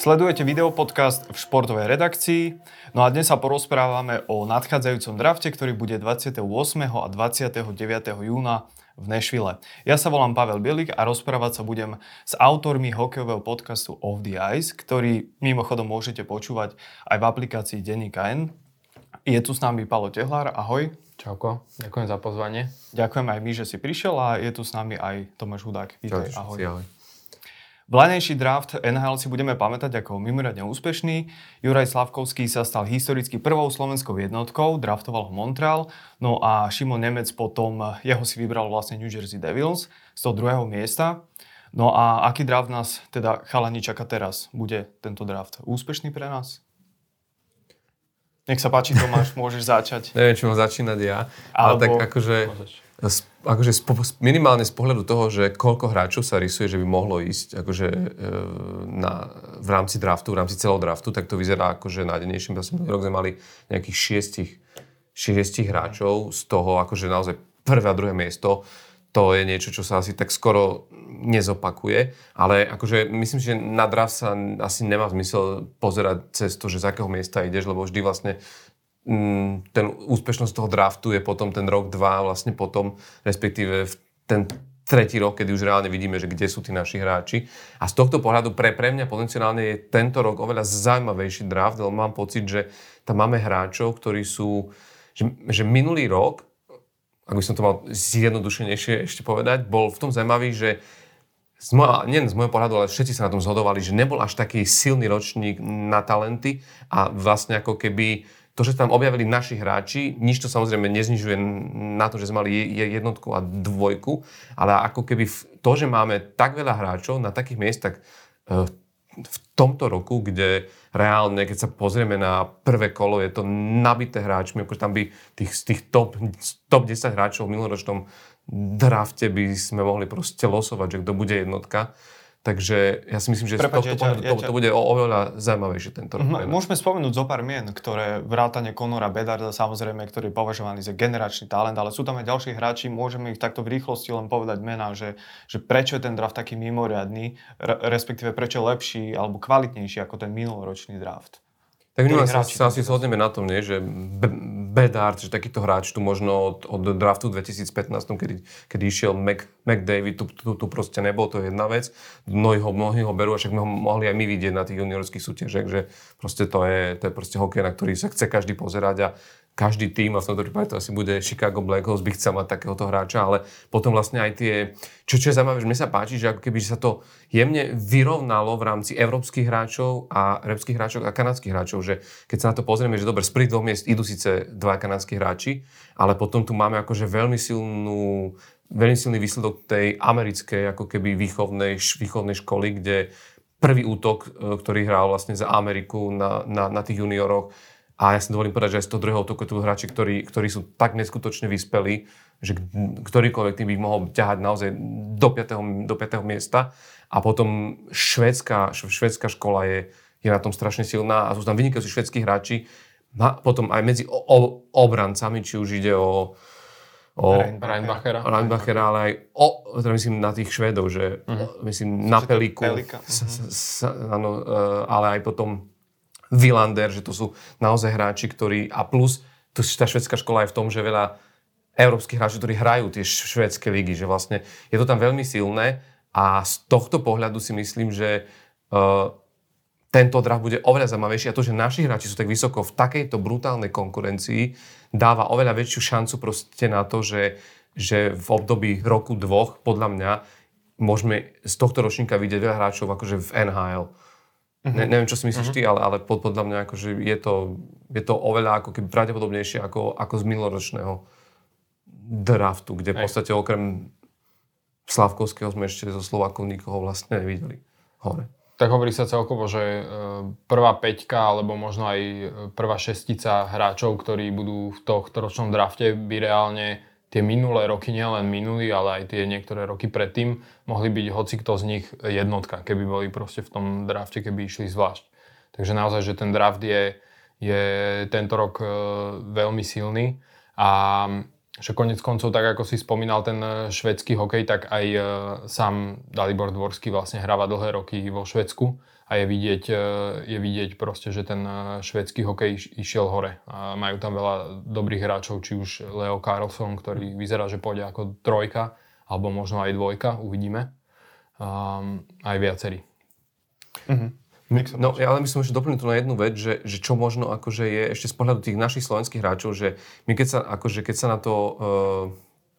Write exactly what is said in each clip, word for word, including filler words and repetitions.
Sledujete videopodcast v športovej redakcii. No a dnes sa porozprávame o nadchádzajúcom drafte, ktorý bude dvadsiateho ôsmeho a dvadsiateho deviateho júna v Nashville. Ja sa volám Pavel Bielik a rozprávať sa budem s autormi hokejového podcastu Off the Ice, ktorý mimochodom môžete počúvať aj v aplikácii Denníka N. Je tu s nami Pavol Tehlár, ahoj. Čauko, ďakujem za pozvanie. Ďakujem aj my, že si prišiel a je tu s nami aj Tomáš Hudák. Vítaj, ahoj. Ahoj. Vlanejší draft en há el si budeme pamätať ako mimoriadne úspešný. Juraj Slavkovský sa stal historicky prvou slovenskou jednotkou, draftoval ho Montreal, no a Šimo Nemec potom, jeho si vybral vlastne New Jersey Devils z toho druhého miesta. No a aký draft nás teda chalani čaká teraz? Bude tento draft úspešný pre nás? Nech sa páči, Tomáš, môžeš začať. Neviem, čo mám začínať ja, ale Alebo... tak akože... Akože minimálne z pohľadu toho, že koľko hráčov sa rysuje, že by mohlo ísť akože na, v rámci draftu, v rámci celého draftu, tak to vyzerá akože nádejnejšie. Minulý rok sme mali nejakých šiestich, šiestich hráčov, z toho akože naozaj prvé a druhé miesto. To je niečo, čo sa asi tak skoro nezopakuje, ale akože myslím, že na draft sa asi nemá zmysel pozerať cez to, že z akého miesta ideš, lebo vždy vlastne ten úspešnosť toho draftu je potom ten rok, dva vlastne potom, respektíve ten tretí rok, kedy už reálne vidíme, že kde sú tí naši hráči. A z tohto pohľadu pre, pre mňa potenciálne je tento rok oveľa zaujímavejší draft, lebo mám pocit, že tam máme hráčov, ktorí sú, že, že minulý rok, ak by som to mal zjednodušenejšie ešte povedať, bol v tom zaujímavý, že Z moja, nie z môjho pohľadu, ale všetci sa na tom zhodovali, že nebol až taký silný ročník na talenty a vlastne ako keby to, že tam objavili naši hráči, nič to samozrejme neznižuje na to, že sme mali jednotku a dvojku, ale ako keby to, že máme tak veľa hráčov na takých miestach v tomto roku, kde reálne, keď sa pozrieme na prvé kolo, je to nabité hráčmi, akože tam by tých, z tých top, top desať hráčov v minuloročnom drafte by sme mohli proste losovať, že kto bude jednotka. Takže ja si myslím, že Prepač, to, ja ťa, to, ja ťa... to bude oveľa zaujímavejšie tento rok. Mm-hmm. Môžeme spomenúť zo pár mien, ktoré vrátane Conora Bedarda, samozrejme, ktorý je považovaný za generačný talent, ale sú tam aj ďalší hráči, môžeme ich takto v rýchlosti len povedať mená, že, že prečo je ten draft taký mimoriadny, re- respektíve prečo je lepší alebo kvalitnejší ako ten minuloročný draft. Tak my sa, sa asi zhodneme na tom, nie? Že Bedard, že takýto hráč tu možno od, od draftu dvetisícpätnásť, kedy, kedy išiel Mac McDavid, tu, tu, tu proste nebol, to je jedna vec. Mnohí ho, mnohí ho berú, a však ho mohli aj my vidieť na tých juniorských súťažiach, že proste to je, to je proste hokej, na ktorý sa chce každý pozerať a každý tým, a v tomto prípade to asi bude Chicago Blackhawks, by chcel mať takéhoto hráča, ale potom vlastne aj tie, čo, čo je zaujímavé, že mne sa páči, že ako keby sa to jemne vyrovnalo v rámci európskych hráčov a európskych hráčov a kanadských hráčov, že keď sa na to pozrieme, že dobre, z prvých dvoch miest idú síce dva kanadskí hráči, ale potom tu máme akože veľmi silnú, veľmi silný výsledok tej americkej ako keby výchovnej, výchovnej školy, kde prvý útok, ktorý hral vlastne za Ameriku na, na, na tých junioroch. A ja si dovolím povedať, že aj z toho druhého útoku tu hráči, ktorí, ktorí sú tak neskutočne vyspelí, že ktorýkoľvek tým by mohol ťahať naozaj do piateho, do piateho miesta. A potom švédska, švédska škola je, je na tom strašne silná a sú tam vynikajúci švédski hráči. A potom aj medzi o, o, obrancami, či už ide o... o Rheinbachera. Rheinbachera, ale aj o, teda myslím na tých Švédov, že uh-huh. myslím na Pelíku, uh-huh. ale aj potom... Vilander, že to sú naozaj hráči, ktorí... A plus, to, tá švédska škola je v tom, že veľa európskych hráčov, ktorí hrajú tie švédske ligy, že vlastne je to tam veľmi silné a z tohto pohľadu si myslím, že uh, tento draft bude oveľa zaujímavejší a to, že naši hráči sú tak vysoko v takejto brutálnej konkurencii, dáva oveľa väčšiu šancu proste na to, že, že v období roku dvoch, podľa mňa, môžeme z tohto ročníka vidieť veľa hráčov akože v en há el. Uh-huh. Ne, neviem, čo si myslíš uh-huh. ty, ale, ale pod, podľa mňa akože je, to, je to oveľa ako keby pravdepodobnejšie ako, ako z minuloročného draftu, kde v podstate okrem Slavkovského sme ešte zo Slovákov nikoho vlastne nevideli hore. Tak hovorí sa celkovo, že prvá päťka alebo možno aj prvá šestica hráčov, ktorí budú v tohto ročnom drafte, by reálne tie minulé roky, nielen minulý, ale aj tie niektoré roky predtým, mohli byť hocikto z nich jednotka, keby boli proste v tom drafte, keby išli zvlášť. Takže naozaj, že ten draft je, je tento rok veľmi silný a Že koniec koncov, tak ako si spomínal ten švédsky hokej, tak aj e, sám Dalibor Dvorský vlastne hráva dlhé roky vo Švédsku a je vidieť, e, je vidieť proste, že ten švédsky hokej iš, išiel hore. A majú tam veľa dobrých hráčov, či už Leo Carlson, ktorý vyzerá, že pôjde ako trojka, alebo možno aj dvojka, uvidíme. Um, aj viacerí. Mhm. No, ja len by som ešte doplnil tu na jednu vec, že, že čo možno akože je ešte z pohľadu tých našich slovenských hráčov, že my keď sa, akože keď sa na to e,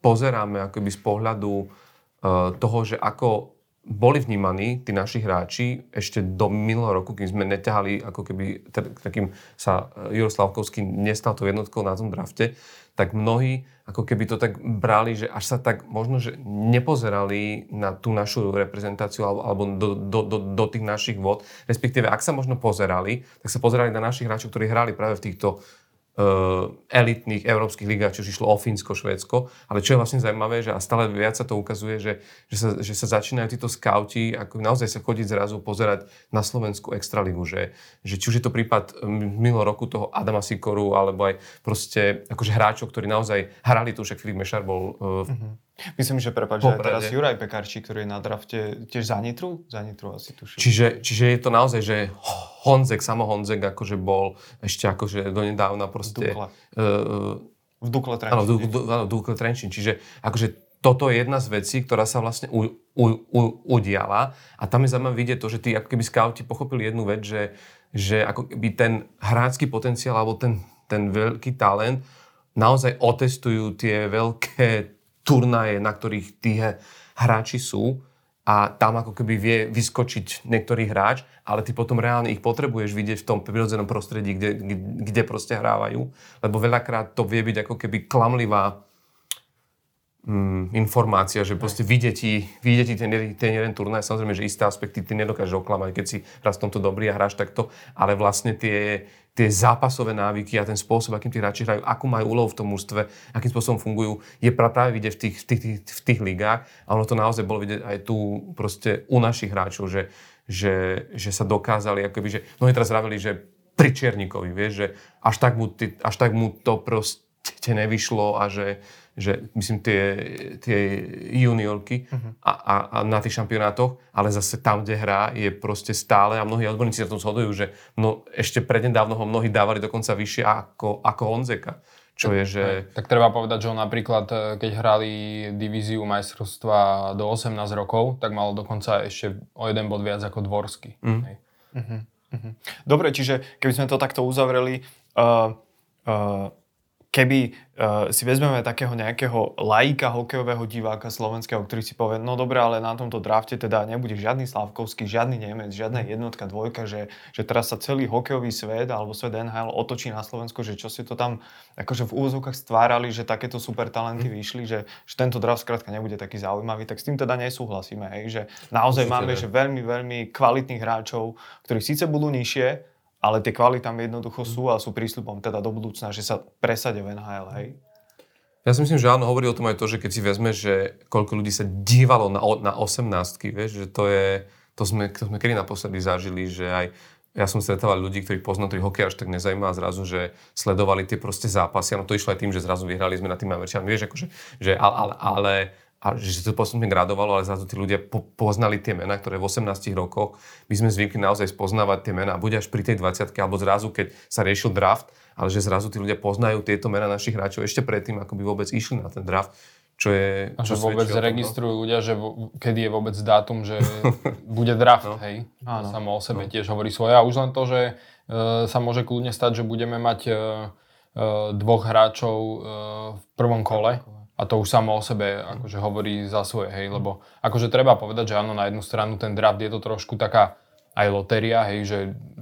pozeráme akoby z pohľadu e, toho, že ako boli vnímaní tí naši hráči ešte do minulého roku, kým sme neťahali, ako keby takým sa Juraj Slavkovský nestal tou jednotkou na tom drafte, tak mnohí ako keby to tak brali, že až sa tak možno, že nepozerali na tú našu reprezentáciu alebo, alebo do, do, do, do tých našich vod. Respektíve, ak sa možno pozerali, tak sa pozerali na našich hráčov, ktorí hrali práve v týchto uh, elitných európskych ligách, čo išlo o Fínsko, Švédsko. Ale čo je vlastne zaujímavé, že a stále viac sa to ukazuje, že, že, sa, že sa začínajú títo skauti ako naozaj sa chodiť zrazu pozerať na slovenskú extraligu. Že, že či už je to prípad minulého roku toho Adama Sikoru, alebo aj proste akože hráčov, ktorí naozaj hrali tu, však Filip Mešar bol... Uh, mm-hmm. Myslím, že prepáč, že teraz Juraj Pekárčík, ktorý je na drafte tiež za Nitru? Za Nitru asi tuším. Čiže, čiže je to naozaj, že... Honzek, samo Honzek akože bol ešte akože donedávna proste... Dukla. Uh, v Dukle Trenčín. Áno, v Dukle, Dukle Trenčín. Čiže akože toto je jedna z vecí, ktorá sa vlastne u, u, u, udiala. A tam je zaujímavé vidieť to, že tí ako keby skauti pochopili jednu vec, že, že ako keby ten hráčsky potenciál alebo ten, ten veľký talent naozaj otestujú tie veľké turnaje, na ktorých tí hráči sú. A tam ako keby vie vyskočiť niektorý hráč, ale ty potom reálne ich potrebuješ vidieť v tom prirodzenom prostredí, kde, kde proste hrávajú. Lebo veľakrát to vie byť ako keby klamlivá mm, informácia, že proste vidie ti, vidie ti ten, ten jeden turnaj. Samozrejme, že isté aspekty ty nedokážeš oklamať, keď si raz v tomto dobrý a hráš takto. Ale vlastne tie, tie zápasové návyky a ten spôsob, akým tí hráči hrajú, akú majú úlohu v tom mužstve, akým spôsobom fungujú, je práve vidieť v tých, v, tých, v tých ligách. A ono to naozaj bolo vidieť aj tu proste u našich hráčov, že, že, že sa dokázali, akoby, že mnohí teraz hravili, že pri Černikovi, vieš, že až tak mu, ty, až tak mu to proste nevyšlo a že, že myslím, tie, tie juniorky uh-huh. a, a, a na tých šampionátoch, ale zase tam, kde hrá, je proste stále a mnohí odborníci sa v tom shodujú, že no, ešte prednedávno ho mnohí dávali dokonca vyššie ako, ako Honzeka. Čo je, že... Tak treba povedať, že on napríklad, keď hrali divíziu majstrovstva do osemnásť rokov, tak mal dokonca ešte o jeden bod viac ako Dvorský. Uh-huh. Uh-huh. Uh-huh. Dobre, čiže keby sme to takto uzavreli... Uh, uh, Keby uh, si vezmeme takého nejakého laika hokejového diváka slovenského, ktorý si povie, no dobré, ale na tomto drafte teda nebude žiadny Slavkovský, žiadny Nemec, žiadna jednotka, dvojka, že, že teraz sa celý hokejový svet alebo svet en há el otočí na Slovensku, že čo si to tam akože v úvozovkách stvárali, že takéto super talenty mm. vyšli, že, že tento draft skrátka nebude taký zaujímavý, tak s tým teda nesúhlasíme, hej, že naozaj Určite, máme ne. že veľmi, veľmi kvalitných hráčov, ktorí síce budú nižšie, ale tie kvály tam jednoducho sú a sú prísľubom teda do budúcna, že sa presadia v en há el, hej? Ja si myslím, že áno, hovorí o tom aj to, že keď si vezme, že koľko ľudí sa dívalo na, na osemnástky, vieš, že to je, to sme, to sme kedy naposledy zažili, že aj ja som stretával ľudí, ktorí poznal, ktorí hokej až tak nezajímá a zrazu, že sledovali tie proste zápasy, no to išlo aj tým, že zrazu vyhrali sme nad tým Američanmi, vieš, akože, že ale, ale, ale a že to postupne gradovalo, ale zrazu tí ľudia po- poznali tie mená, ktoré v osemnástich rokoch my sme zvykli naozaj spoznávať tie mená, buď až pri tej dvadsiatke, alebo zrazu, keď sa riešil draft, ale že zrazu tí ľudia poznajú tieto mená našich hráčov ešte predtým, ako by vôbec išli na ten draft, čo je... A že vôbec registrujú ľudia, že vo, kedy je vôbec dátum, že bude draft, no. hej? Áno. Samo o sebe no. tiež hovorí svoje. A už len to, že e, sa môže kľudne stať, že budeme mať e, e, dvoch hráčov e, v prvom kole. A to už samo o sebe akože hovorí za svoje, hej, lebo akože treba povedať, že áno, na jednu stranu ten draft je to trošku taká aj lotéria, hej, že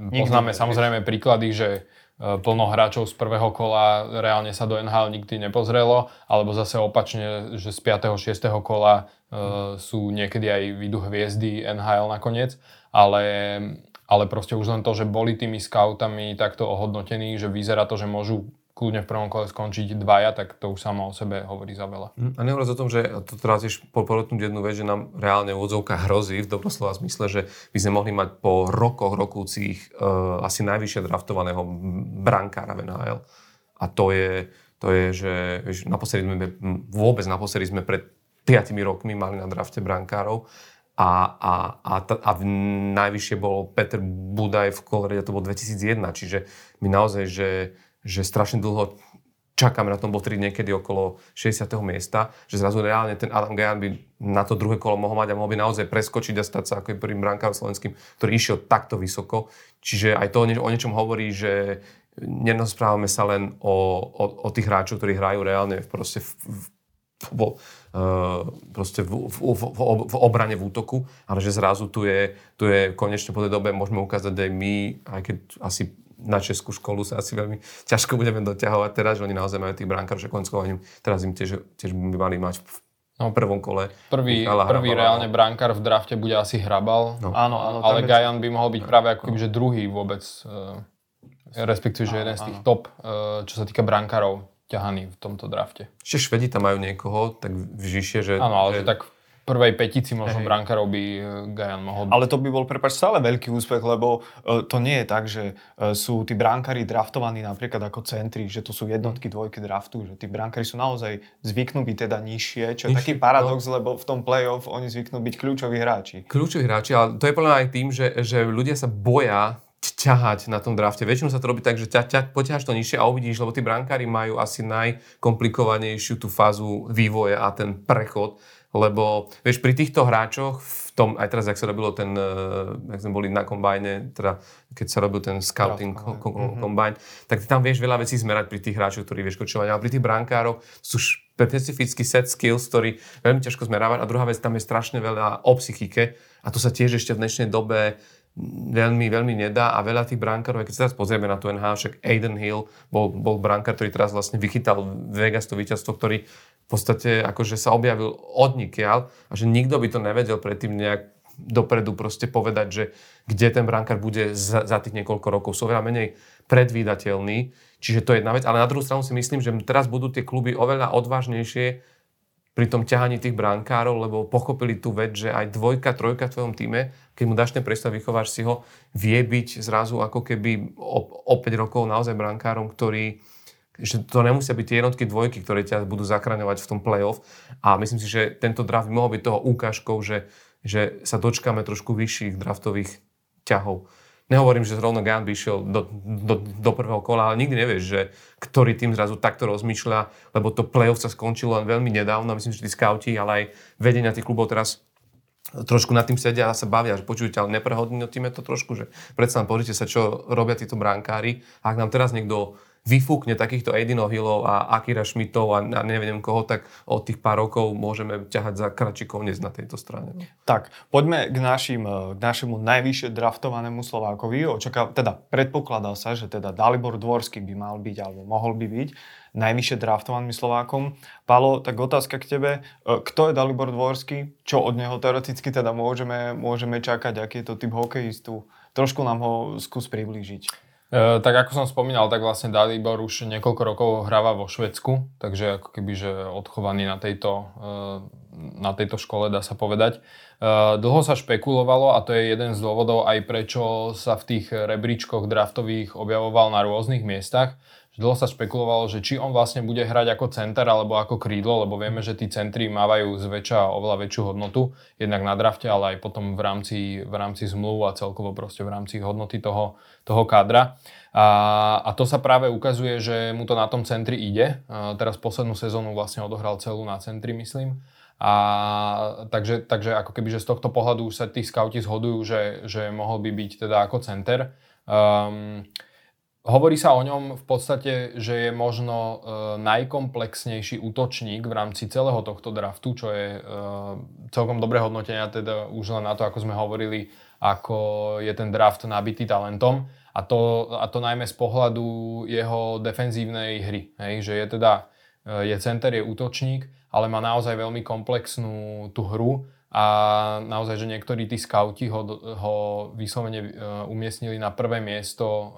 poznáme samozrejme príklady, že plno hráčov z prvého kola reálne sa do en há el nikdy nepozrelo, alebo zase opačne, že z piateho šiesteho kola e, sú niekedy aj výdu hviezdy en há el nakoniec, ale, ale proste už len to, že boli tými scoutami takto ohodnotení, že vyzerá to, že môžu kľudne v prvom kole skončiť dvaja, tak to už samo o sebe hovorí za veľa. A nehovoríc o tom, že to teraz tiež poporotnúť jednu vec, že nám reálne úvodzovka hrozí v dobroslova zmysle, že by sme mohli mať po rokoch, rokúcich e, asi najvyššie draftovaného brankára v en há el. A to je, To je, že vieš, naposledy sme, vôbec naposledy sme pred piatimi rokmi mali na drafte brankárov a, a, a, a najvyššie bol Peter Budaj v Colorade, to bol dvetisícjeden, čiže my naozaj, že, že strašne dlho čakáme na tom bol tri niekedy okolo šesťdesiateho miesta, že zrazu reálne ten Adam Gajan by na to druhé kolo mohol mať a mohol by naozaj preskočiť a stať sa ako prvým brankárom slovenským, ktorý išiel takto vysoko. Čiže aj to o niečom hovorí, že nerozprávame sa len o, o, o tých hráčov, ktorí hrajú reálne proste v, v, v, proste v, v, v, v obrane v útoku, ale že zrazu tu je, tu je konečne po tej dobe môžeme ukázať aj my, aj keď asi na českú školu sa asi veľmi ťažko budeme doťahovať teraz, že oni naozaj majú tých brankárov, že koncovaním teraz im tiež, tiež by mali mať v no, prvom kole. Prvý, prvý reálne brankár v drafte bude asi Hrabal, no. áno, áno, ale Gajan by mohol byť práve ako kebyže druhý vôbec, respektíve, že áno, jeden z tých áno. top, čo sa týka brankárov ťahaný v tomto drafte. Ešte Švedi tam majú niekoho, tak vyššie, že... Áno, ale že... tak... prvej petici možno brankárov by Gajan mohol... Ale to by bol, prepáč, stále veľký úspech, lebo to nie je tak, že sú tí brankári draftovaní napríklad ako centri, že to sú jednotky, dvojky draftu, že tí brankári sú naozaj zvyknú byť teda nižšie, čo je nižšie, taký paradox, no. Lebo v tom play-off oni zvyknú byť kľúčoví hráči. Kľúčoví hráči, ale to je podľa aj tým, že, že ľudia sa boja ťahať na tom drafte. Väčšinou sa to robí tak, že ťa, ťa, poťahaš to nižšie a uvidíš, lebo tí brankári majú asi najkomplikovanejšiu tú fázu vývoja a ten prechod. Lebo, vieš, pri týchto hráčoch, v tom, aj teraz, jak sa robilo ten, jak sme boli na kombajne, teda, keď sa robil ten scouting ja, kom, mm-hmm. kombajn, tak ty tam vieš veľa vecí zmerať pri tých hráčoch, ktorí vieš kočovania, ale pri tých brankárov sú specifický set skills, ktorý veľmi ťažko zmerávať a druhá vec, tam je strašne veľa o psychike a to sa tiež ešte v dnešnej dobe veľmi, veľmi nedá a veľa tých brankárov, keď sa teraz pozrieme na tú en há, však Aiden Hill bol, bol brankár, ktorý teraz vlastne vychytal Vegas to víťazstvo, ktorý v podstate akože sa objavil odnikiaľ a že nikto by to nevedel predtým nejak dopredu proste povedať, že kde ten brankár bude za, za tých niekoľko rokov. Sú oveľa menej predvídateľný, čiže to je jedna vec. Ale na druhú stranu si myslím, že teraz budú tie kluby oveľa odvážnejšie pri tom ťahaní tých brankárov, lebo pochopili tú vec, že aj dvojka, trojka v tvojom týme, keď mu dáš ten priestor, vychováš si ho, vie byť zrazu ako keby o, o päť rokov naozaj brankárom, ktorý že to nemusia byť tie jednotky, dvojky, ktoré ťa budú zachraňovať v tom play-off. A myslím si, že tento draft by mohol byť toho ukážkou, že, že sa dočkáme trošku vyšších draftových ťahov. Nehovorím, že zrovna Gajan by išiel do, do, do prvého kola, ale nikdy nevieš, že ktorý tým zrazu takto rozmýšľa, lebo to play-off sa skončilo len veľmi nedávno. Myslím, že tí skauti, ale aj vedenia tých klubov teraz trošku nad tým sedia a sa bavia, že počujte, ale neprehodnotíme to trošku, že predsa len pozrite sa, čo robia títo brankári. A ak nám teraz niekto vyfúkne takýchto Aidinov Hillov a Akira Schmidtov a neviem koho, tak od tých pár rokov môžeme ťahať za kračí koniec na tejto strane. Tak, poďme k, našim, k našemu najvyššie draftovanému Slovákovi. Očaká, teda predpokladal sa, že teda Dalibor Dvorský by mal byť alebo mohol by byť najvyššie draftovaným Slovákom. Pálo, tak otázka k tebe. Kto je Dalibor Dvorský? Čo od neho teoreticky teda môžeme, môžeme čakať? Aký je to typ hokejistu? Trošku nám ho skús priblížiť. E, tak ako som spomínal, tak vlastne Dalibor už niekoľko rokov hráva vo Švédsku, takže ako keby, že odchovaný na tejto, e, na tejto škole, dá sa povedať. E, dlho sa špekulovalo a to je jeden z dôvodov aj prečo sa v tých rebríčkoch draftových objavoval na rôznych miestach. Dlho sa špekulovalo, že či on vlastne bude hrať ako center alebo ako krídlo, lebo vieme, že tí centri mávajú zväčša oveľa väčšiu hodnotu, jednak na drafte, ale aj potom v rámci, v rámci zmluv a celkovo proste v rámci hodnoty toho, toho kádra. A, a to sa práve ukazuje, že mu to na tom centri ide. A teraz poslednú sezónu vlastne odohral celú na centri, myslím. A takže, takže ako keby, že z tohto pohľadu sa tí skauti zhodujú, že, že mohol by byť teda ako center. Um, Hovorí sa o ňom v podstate, že je možno e, najkomplexnejší útočník v rámci celého tohto draftu, čo je e, celkom dobré hodnotenia, teda už len na to, ako sme hovorili, ako je ten draft nabitý talentom. A to, a to najmä z pohľadu jeho defenzívnej hry. Hej? Že je teda, e, je center, je útočník, ale má naozaj veľmi komplexnú tú hru. A naozaj, že niektorí tí skauti ho, ho vyslovene umiestnili na prvé miesto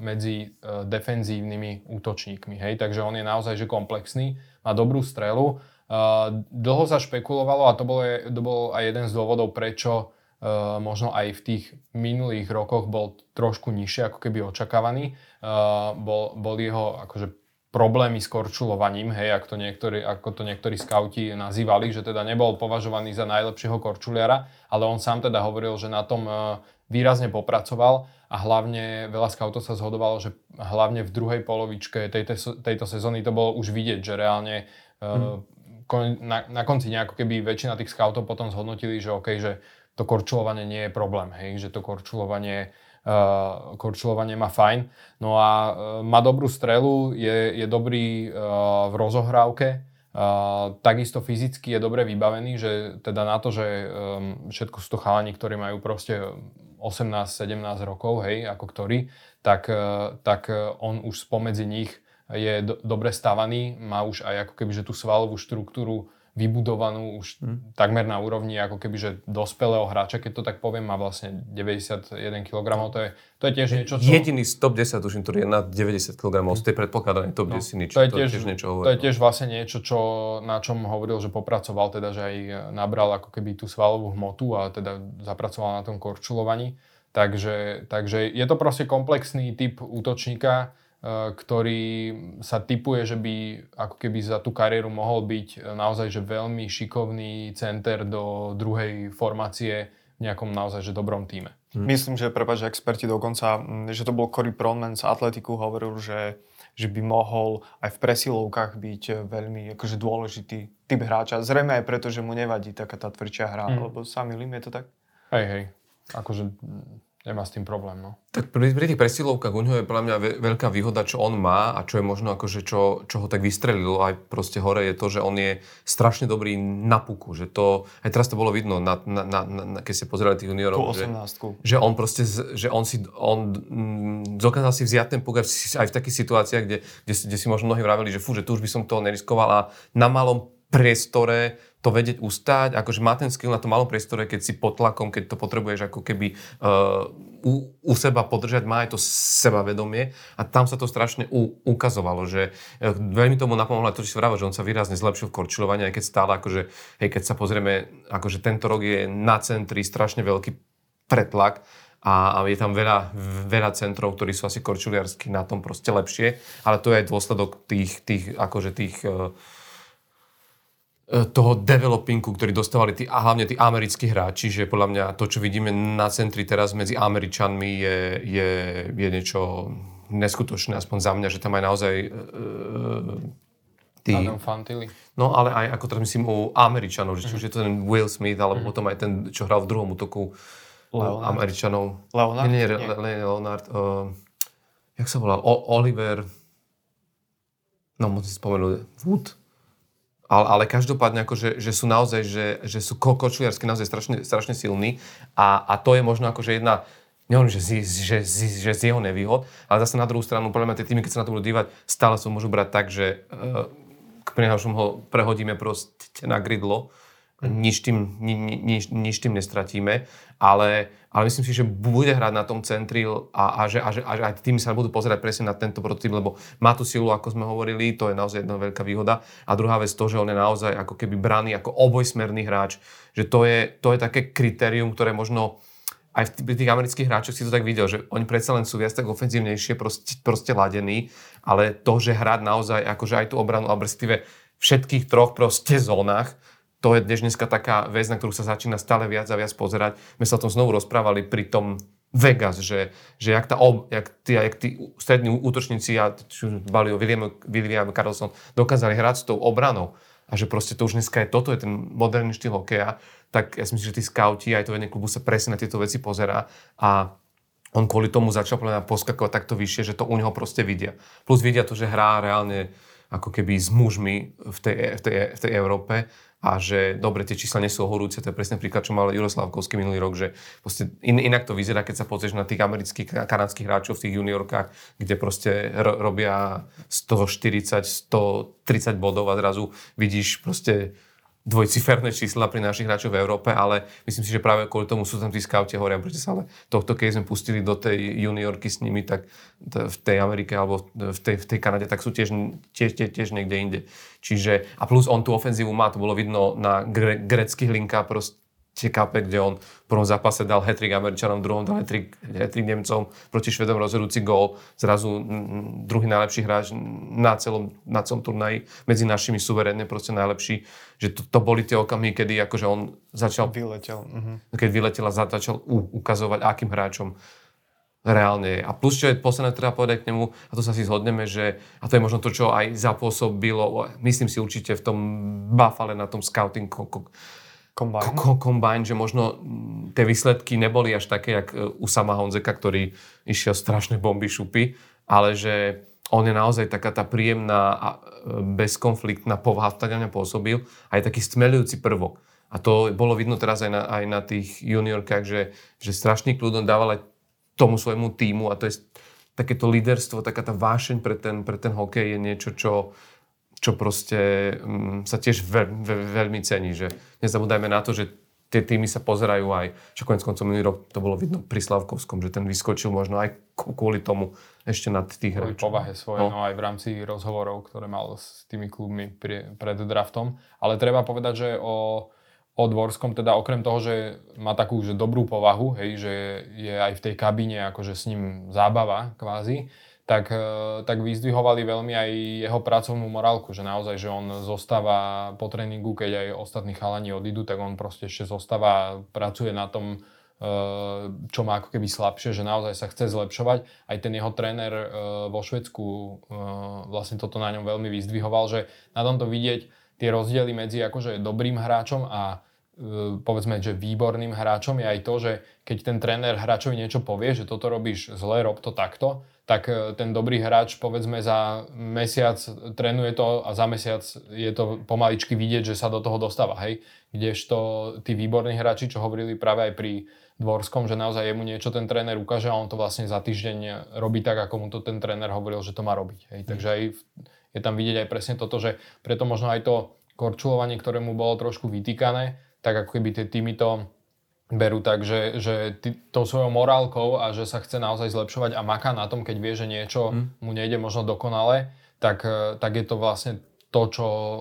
medzi defenzívnymi útočníkmi. Hej? Takže on je naozaj, že komplexný, má dobrú strelu. Dlho sa špekulovalo a to bol, to bol aj jeden z dôvodov, prečo možno aj v tých minulých rokoch bol trošku nižšie, ako keby očakávaný. Bol, bol jeho akože problémy s korčulovaním, hej, ako to niektorí, ako to niektorí skauti nazývali, že teda nebol považovaný za najlepšieho korčuliara, ale on sám teda hovoril, že na tom výrazne popracoval a hlavne veľa skautov sa zhodovalo, že hlavne v druhej polovičke tejto, tejto sezóny to bolo už vidieť, že reálne hmm. kon, na, na konci nejako keby väčšina tých skautov potom zhodnotili, že okej, okay, že to korčulovanie nie je problém, hej, že to korčulovanie Uh, korčulovanie má fajn. No a uh, má dobrú strelu, je, je dobrý uh, v rozohrávke, uh, takisto fyzicky je dobre vybavený, že teda na to, že um, všetko sú to chalani, ktorí majú proste osemnásť sedemnásť rokov, hej, ako ktorí, tak, uh, tak on už spomedzi nich je do, dobre stavaný, má už aj ako keby, že tú svalovú štruktúru vybudovanú už hmm. takmer na úrovni ako keby, že dospelého hráča, keď to tak poviem, má vlastne deväťdesiatjeden kilogramov, to je, to je tiež niečo, čo... Jediný z top desať, tuším, ktorý je na deväťdesiat kilogramov, z tej predpokladanej top no, desať, nič, to, je tiež, to tiež niečo hovoril. To je tiež vlastne niečo, čo, na čom hovoril, že popracoval, teda, že aj nabral ako keby tú svalovú hmotu a teda zapracoval na tom korčulovaní, takže, takže je to proste komplexný typ útočníka, ktorý sa tipuje, že by ako keby za tú kariéru mohol byť naozaj že veľmi šikovný center do druhej formácie v nejakom naozaj že dobrom tíme. Hmm. Myslím, že prepáč, experti dokonca, že to bol Corey Pronman z Atletiku, hovoril, že, že by mohol aj v presilovkách byť veľmi akože dôležitý typ hráča. Zrejme aj preto, že mu nevadí taká tá tvrdšia hra, hmm. lebo sami lim, je to tak? Hej, hej. Akože... nemá s tým problém, no. Tak pri, pri tých presilovkách u ňoho je podľa mňa veľká výhoda, čo on má a čo je možno akože, čo, čo ho tak vystrelilo aj proste hore je to, že on je strašne dobrý na puku, že to, aj teraz to bolo vidno, na, na, na, na, keď ste pozerali tých juniorov, že, že on proste, že on si, on mm, dokázal si vziať ten puk aj v, aj v takých situáciách, kde, kde, kde si možno mnohí vraveli, že fú, že tu už by som toho neriskoval a na malom priestore to vedieť ustáť, akože má ten skill na tom malom priestore, keď si pod tlakom, keď to potrebuješ ako keby uh, u, u seba podržať, má aj to sebavedomie a tam sa to strašne u, ukazovalo, že uh, veľmi tomu napomohlo aj to, čo si vravel, že on sa výrazne zlepšil v korčilovaní, aj keď stále akože, hej, keď sa pozrieme, akože tento rok je na centri strašne veľký pretlak a, a je tam veľa, veľa centrov, ktorí sú asi korčiliarsky na tom proste lepšie, ale to je aj dôsledok tých, tých akože tých uh, toho developingu, ktorý dostávali tí, a hlavne tí americkí hráči, že podľa mňa to, čo vidíme na centri teraz medzi Američanmi je, je, je niečo neskutočné, aspoň za mňa, že tam aj naozaj uh, tí... Adam Fantilli. No ale aj, ako teraz myslím, u Američanov, že či už je to ten Will Smith, alebo mm. potom aj ten, čo hral v druhom útoku Leonard. Američanov. Leonard? Nie, nie, nie. Le, nie Leonard. Uh, jak sa volal? O, Oliver... No, musím si spomenúť. Wood? Ale, ale každopádne, akože, že sú naozaj, že, že sú ko- kočuliarsky naozaj strašne, strašne silní a, a to je možno akože jedna, nehovorím, že, že, že, že z jeho nevýhod, ale zase na druhú stranu, podľa mňa tie týmy, keď sa na to budú dívať, stále sa môžu brať tak, že k prínajšom ho prehodíme proste na gridlo, nič tým, ni, ni, nič tým nestratíme, ale, ale myslím si, že bude hrať na tom centri a, a, že, a, že, a že aj tými sa budú pozerať presne na tento prototyp, lebo má tú silu, ako sme hovorili, to je naozaj jedna veľká výhoda. A druhá vec to, že on je naozaj ako keby braný ako obojsmerný hráč, že to je, to je také kritérium, ktoré možno aj v tých amerických hráčoch si to tak videl, že oni predsa len sú viac tak ofenzívnejšie, proste, proste ladení, ale to, že hrať naozaj akože aj tú obranu, alebo respektíve všetkých troch proste zónach, to je dneska taká vec, na ktorú sa začína stále viac a viac pozerať. My sa o tom znovu rozprávali pri tom Vegas, že, že jak, tá ob, jak, tí, jak tí strední útočníci a Balio, William, William Karlsson dokázali hrať s tou obranou a že proste to už dneska je toto, je ten moderný štýl hokeja, tak ja si myslím, že tí skauti aj to vedenie klubu sa presne na tieto veci pozerá a on kvôli tomu začal poskakovať takto vyššie, že to u neho proste vidia. Plus vidia to, že hrá reálne ako keby s mužmi v tej, v tej, v tej Európe a že dobre, tie čísla nie sú horúce, to je presne príklad, čo mal Juraj Slavkovský minulý rok, že proste in, inak to vyzerá, keď sa pozrieš na tých amerických a kanadských hráčov v tých juniorkách, kde proste ro, robia stoštyridsať, stotridsať bodov a zrazu vidíš proste dvojciferné čísla pri našich hráčoch v Európe, ale myslím si, že práve kvôli tomu sú tam tí skauti hovoria, pretože ale tohto, keď sme pustili do tej juniorky s nimi, tak v tej Amerike alebo v tej, v tej Kanade, tak sú tiež, tiež, tiež, tiež niekde inde. Čiže, a plus on tú ofenzívu má, to bolo vidno na gre, greckých linkách proste, Čekape, kde on v prvom zápase dal hat-trick Američanom, v druhom dal hat-trick, hat-trick Nemcom, proti Švedom rozhodujúci gól. Zrazu druhý najlepší hráč na celom, na celom turnaji, medzi našimi suverénne proste najlepší. Že to, to boli tie okamy, kedy akože on začal... Vyletel. Uh-huh. Keď vyletel a začal ukazovať, akým hráčom reálne je. A plus, čo je posledné, treba povedať k nemu, a to sa si zhodneme, že, a to je možno to, čo aj zapôsobilo, myslím si určite v tom Buffale, na tom scouting kokok. Combine. Ko- combine, že možno tie výsledky neboli až také, jak u sama Honzeka, ktorý išiel strašné bomby šupy, ale že on je naozaj taká tá príjemná a bezkonfliktná povaha, tak na mňa pôsobil a je taký stmelujúci prvok. A to bolo vidno teraz aj na, aj na tých juniorkách, že, že strašný kľud on dával aj tomu svojemu tímu a to je takéto líderstvo, taká tá vášeň pre ten, pre ten hokej je niečo, čo čo proste um, sa tiež veľ, veľ, veľmi cení, že nezabúdajme na to, že tie týmy sa pozerajú aj, čo konec koncom minulý rok to bolo vidno pri Slavkovskom, že ten vyskočil možno aj kvôli tomu ešte nad tých hráčov. Kvôli povahe svoje, no. No aj v rámci rozhovorov, ktoré mal s tými klubmi pri, pred draftom, ale treba povedať, že o, o Dvorskom, teda okrem toho, že má takú že dobrú povahu, hej, že je aj v tej kabíne akože s ním zábava kvázi, tak, tak vyzdvihovali veľmi aj jeho pracovnú morálku, že naozaj, že on zostáva po tréningu, keď aj ostatní chalani odídu, tak on proste ešte zostáva, pracuje na tom, čo má ako keby slabšie, že naozaj sa chce zlepšovať. Aj ten jeho tréner vo Švédsku vlastne toto na ňom veľmi vyzdvihoval, že na tomto vidieť tie rozdiely medzi akože dobrým hráčom a povedzme, že výborným hráčom je aj to, že keď ten tréner hráčovi niečo povie, že toto robíš zle, rob to takto, tak ten dobrý hráč, povedzme, za mesiac trénuje to a za mesiac je to pomaličky vidieť, že sa do toho dostáva, hej. Kdežto tí výborní hráči, čo hovorili práve aj pri Dvorskom, že naozaj jemu niečo ten tréner ukáže a on to vlastne za týždeň robí tak, ako mu to ten tréner hovoril, že to má robiť, hej. Takže aj je tam vidieť aj presne toto, že preto možno aj to korčulovanie, ktoré mu bolo trošku vytýkané, tak ako keby tie týmy to berú tak, že, že tý, tou svojou morálkou a že sa chce naozaj zlepšovať a maká na tom, keď vie, že niečo mm. mu nejde možno dokonale, tak, tak je to vlastne to, čo uh,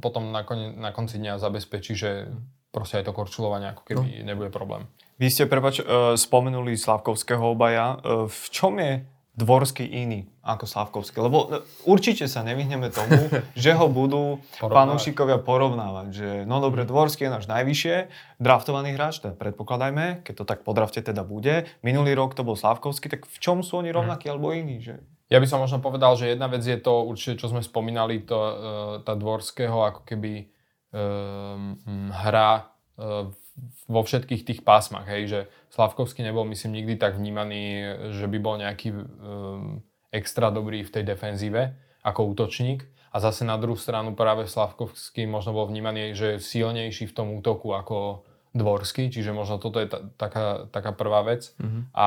potom na, kon, na konci dňa zabezpečí, že proste aj to korčulovanie ako keby no. nebude problém. Vy ste, prepáč, uh, spomenuli Slavkovského obaja. Uh, v čom je Dvorský iný ako Slavkovský? Lebo určite sa nevyhneme tomu, že ho budú fanúšikovia porovnávať. Že, no dobre, Dvorský je náš najvyššie draftovaný hráč, teda predpokladajme, keď to tak po drafte teda bude. Minulý rok to bol Slavkovský, tak v čom sú oni rovnakí hmm. alebo iní? Že? Ja by som možno povedal, že jedna vec je to určite, čo sme spomínali, to, tá Dvorského ako keby um, hra v um, vo všetkých tých pásmach, hej, že Slavkovský nebol, myslím, nikdy tak vnímaný, že by bol nejaký um, extra dobrý v tej defenzíve ako útočník a zase na druhú stranu práve Slavkovský možno bol vnímaný, že silnejší v tom útoku ako Dvorský, čiže možno toto je t- taká, taká prvá vec. Mm-hmm. A,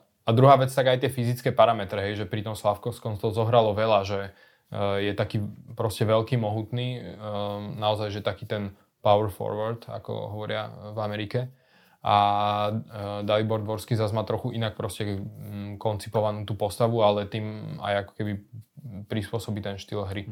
a druhá vec, tak aj tie fyzické parametre, hej, že pri tom Slavkovskom to zohralo veľa, že uh, je taký proste veľký, mohutný, um, naozaj, že taký ten power forward, ako hovoria v Amerike. A Dalibor Dvorský zase má trochu inak proste koncipovanú tú postavu, ale tým aj ako keby prispôsobí ten štýl hry.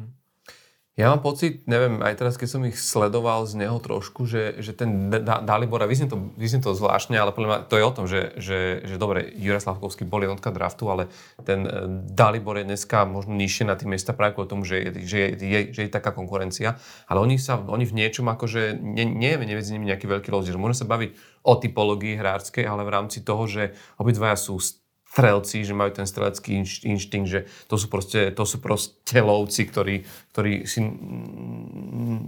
Ja mám pocit, neviem, aj teraz, keď som ich sledoval z neho trošku, že, že ten Dalibora, vyznie to, vyznie to zvláštne, ale to je o tom, že, že, že dobre, Juraj Slavkovský bol jednotka draftu, ale ten Dalibor je dneska možno nižšie na tým miesta práve kvôli tomu, že, že, že, je, že je taká konkurencia, ale oni sa, oni v niečom akože, nie, nie je medzi nimi nejaký veľký rozdiel. Môžeme sa baviť o typológii hráčskej, ale v rámci toho, že obidvaja sú strelci, že majú ten strelecký inš, inštinkt, že to sú proste, to sú proste lovci, ktorí, ktorí, si,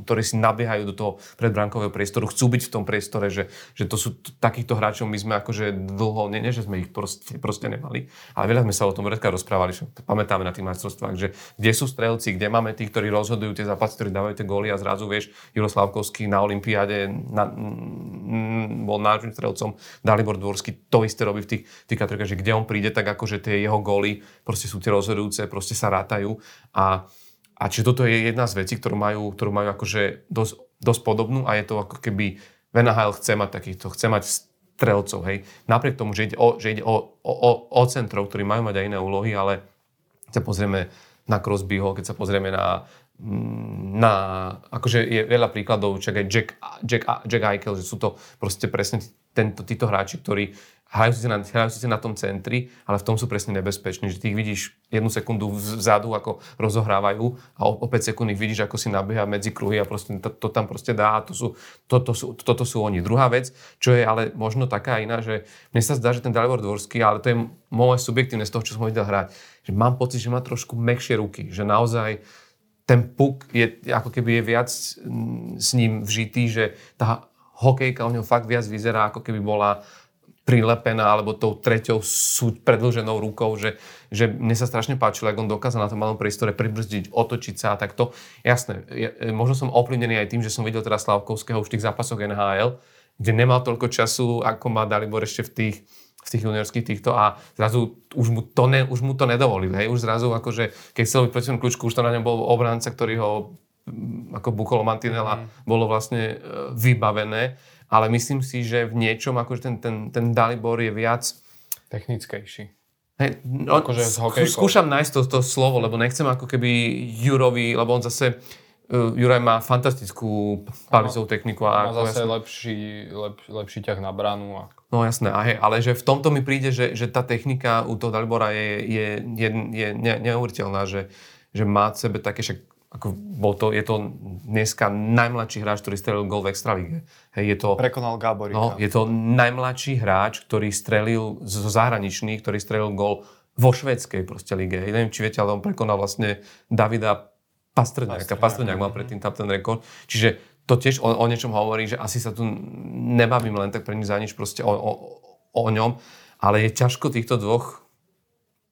ktorí si nabiehajú do toho predbránkového priestoru, chcú byť v tom priestore, že, že to sú t- takýchto hráčov, my sme akože dlho, nie, nie že sme ich proste, proste nemali, ale veľa sme sa o tom redka rozprávali, že pamätáme na tých majstrovstvách, že kde sú strelci, kde máme tí, ktorí rozhodujú tie zápasy, ktorí dávajú tie góly a zrazu, vieš, Juraj Slavkovský na olympiáde na, m, bol národným strelcom, Dalibor Dvorský to isté robí v tých, tých kategóriách, že kde on príde, tak akože tie jeho góly proste sú tie rozhodujúce, proste sa rátajú a, a čiže toto je jedna z vecí, ktorú majú, ktorú majú akože dosť, dosť podobnú a je to ako keby v en há el chce mať takýchto, chce mať strelcov, hej. Napriek tomu, že ide o, že ide o, o, o centrov, ktorí majú mať aj iné úlohy, ale keď sa pozrieme na Crosbyho, keď sa pozrieme na, na, akože je veľa príkladov, čak aj Jack, Jack, Jack Eichel, že sú to proste presne tento, títo hráči, ktorí hrajú si na, na tom centri, ale v tom sú presne nebezpeční, že ty ich vidíš jednu sekundu vzadu, ako rozohrávajú a o, o päť sekúnd ich vidíš, ako si nabieha medzi kruhy a proste to, to tam proste dá a to sú, to, to sú, toto sú oni. Druhá vec, čo je ale možno taká iná, že mne sa zdá, že ten Dalibor Dvorský, ale to je moje subjektívne z toho, čo som ho videl hrať, že mám pocit, že má trošku mäkšie ruky, že naozaj ten puk je, ako keby je viac s ním vžitý, že tá hokejka u neho fakt viac vyzerá, ako keby bola prilepená, alebo tou treťou súť predĺženou rukou, že, že mne sa strašne páčilo, ako on dokázal na tom malom priestore pribrzdiť, otočiť sa a takto. Jasné, ja, možno som ovplyvnený aj tým, že som videl teda Slavkovského už v tých zápasoch en há el, kde nemal toľko času, ako má Dalibor ešte v tých v tých juniorských týchto a zrazu už mu to, ne, už mu to nedovolil, hej, už zrazu akože, keď chcel byť proti tomu kľúčku, už to na ňom bol obranca, ktorý ho ako bukolo mantinela, mm. bolo vlastne e, vybavené, ale myslím si, že v niečom akože ten, ten, ten Dalibor je viac technickejší. Hej, no, akože s hokejkou. Skúšam nájsť to, to slovo, lebo nechcem ako keby Jurovi, lebo on zase Juraj má fantastickú palizovú techniku. A má zase jasné, lepší, lep, lepší ťah na bránu. A... No jasné, a hej, ale že v tomto mi príde, že, že tá technika u toho Dalibora je, je, je, je ne, neuveriteľná, že, že má v sebe také, však, ako bol to, je to dneska najmladší hráč, ktorý strelil gól v extralíge. Hej, je to, prekonal Gáboríka. No, je to najmladší hráč, ktorý strelil zo zahraničných, ktorý strelil gól vo švédskej proste lige. Ja neviem, či viete, ale on prekonal vlastne Davida Pastrňáka, Pastrňák mal predtým tam ten rekord. Čiže to tiež o, o niečom hovorí, že asi sa tu nebavím len tak pre nič za nič proste o, o, o ňom, ale je ťažko týchto dvoch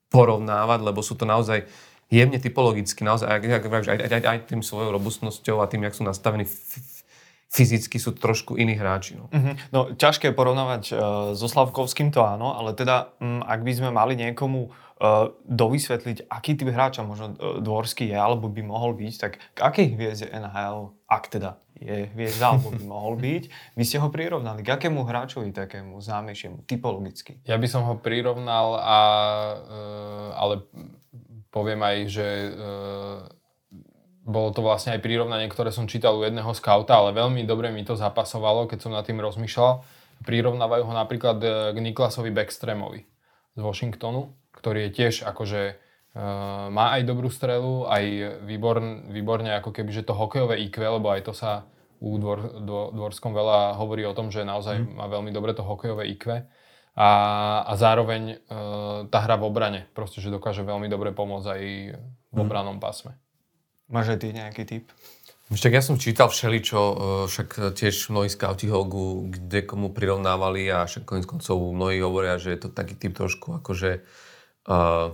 porovnávať, lebo sú to naozaj jemne typologicky, naozaj aj, aj, aj, aj, aj tým svojou robustnosťou a tým, jak sú nastavení f- fyzicky, sú trošku iní hráči. No, mm-hmm. no ťažké je porovnávať uh, so Slavkovským, to áno, ale teda um, ak by sme mali niekomu dovysvetliť, aký typ hráča možno Dvorský je, alebo by mohol byť, tak k akej hviezde en há el, ak teda je hviezda, alebo by mohol byť, by ste ho prirovnali k akému hráčovi takému známejšiemu, typologicky? Ja by som ho prirovnal, a, ale poviem aj, že bolo to vlastne aj prirovnanie, ktoré som čítal u jedného skauta, ale veľmi dobre mi to zapasovalo, keď som nad tým rozmýšľal. Prirovnávajú ho napríklad k Niklasovi Backstremovi z Washingtonu, ktorý je tiež akože e, má aj dobrú strelu, aj výborn, výborne ako keby, že to hokejové í kvé, lebo aj to sa u dvor, dvor, Dvorskom veľa hovorí o tom, že naozaj mm. má veľmi dobre to hokejové í kvé a, a zároveň e, tá hra v obrane, proste, že dokáže veľmi dobre pomôcť aj v obranom pásme. Máš aj ty nejaký tip? Však ja som čítal všeličo, však tiež mnohí skauti ho kdekomu prirovnávali a však koniec koncov mnohí hovoria, že je to taký typ trošku akože Uh,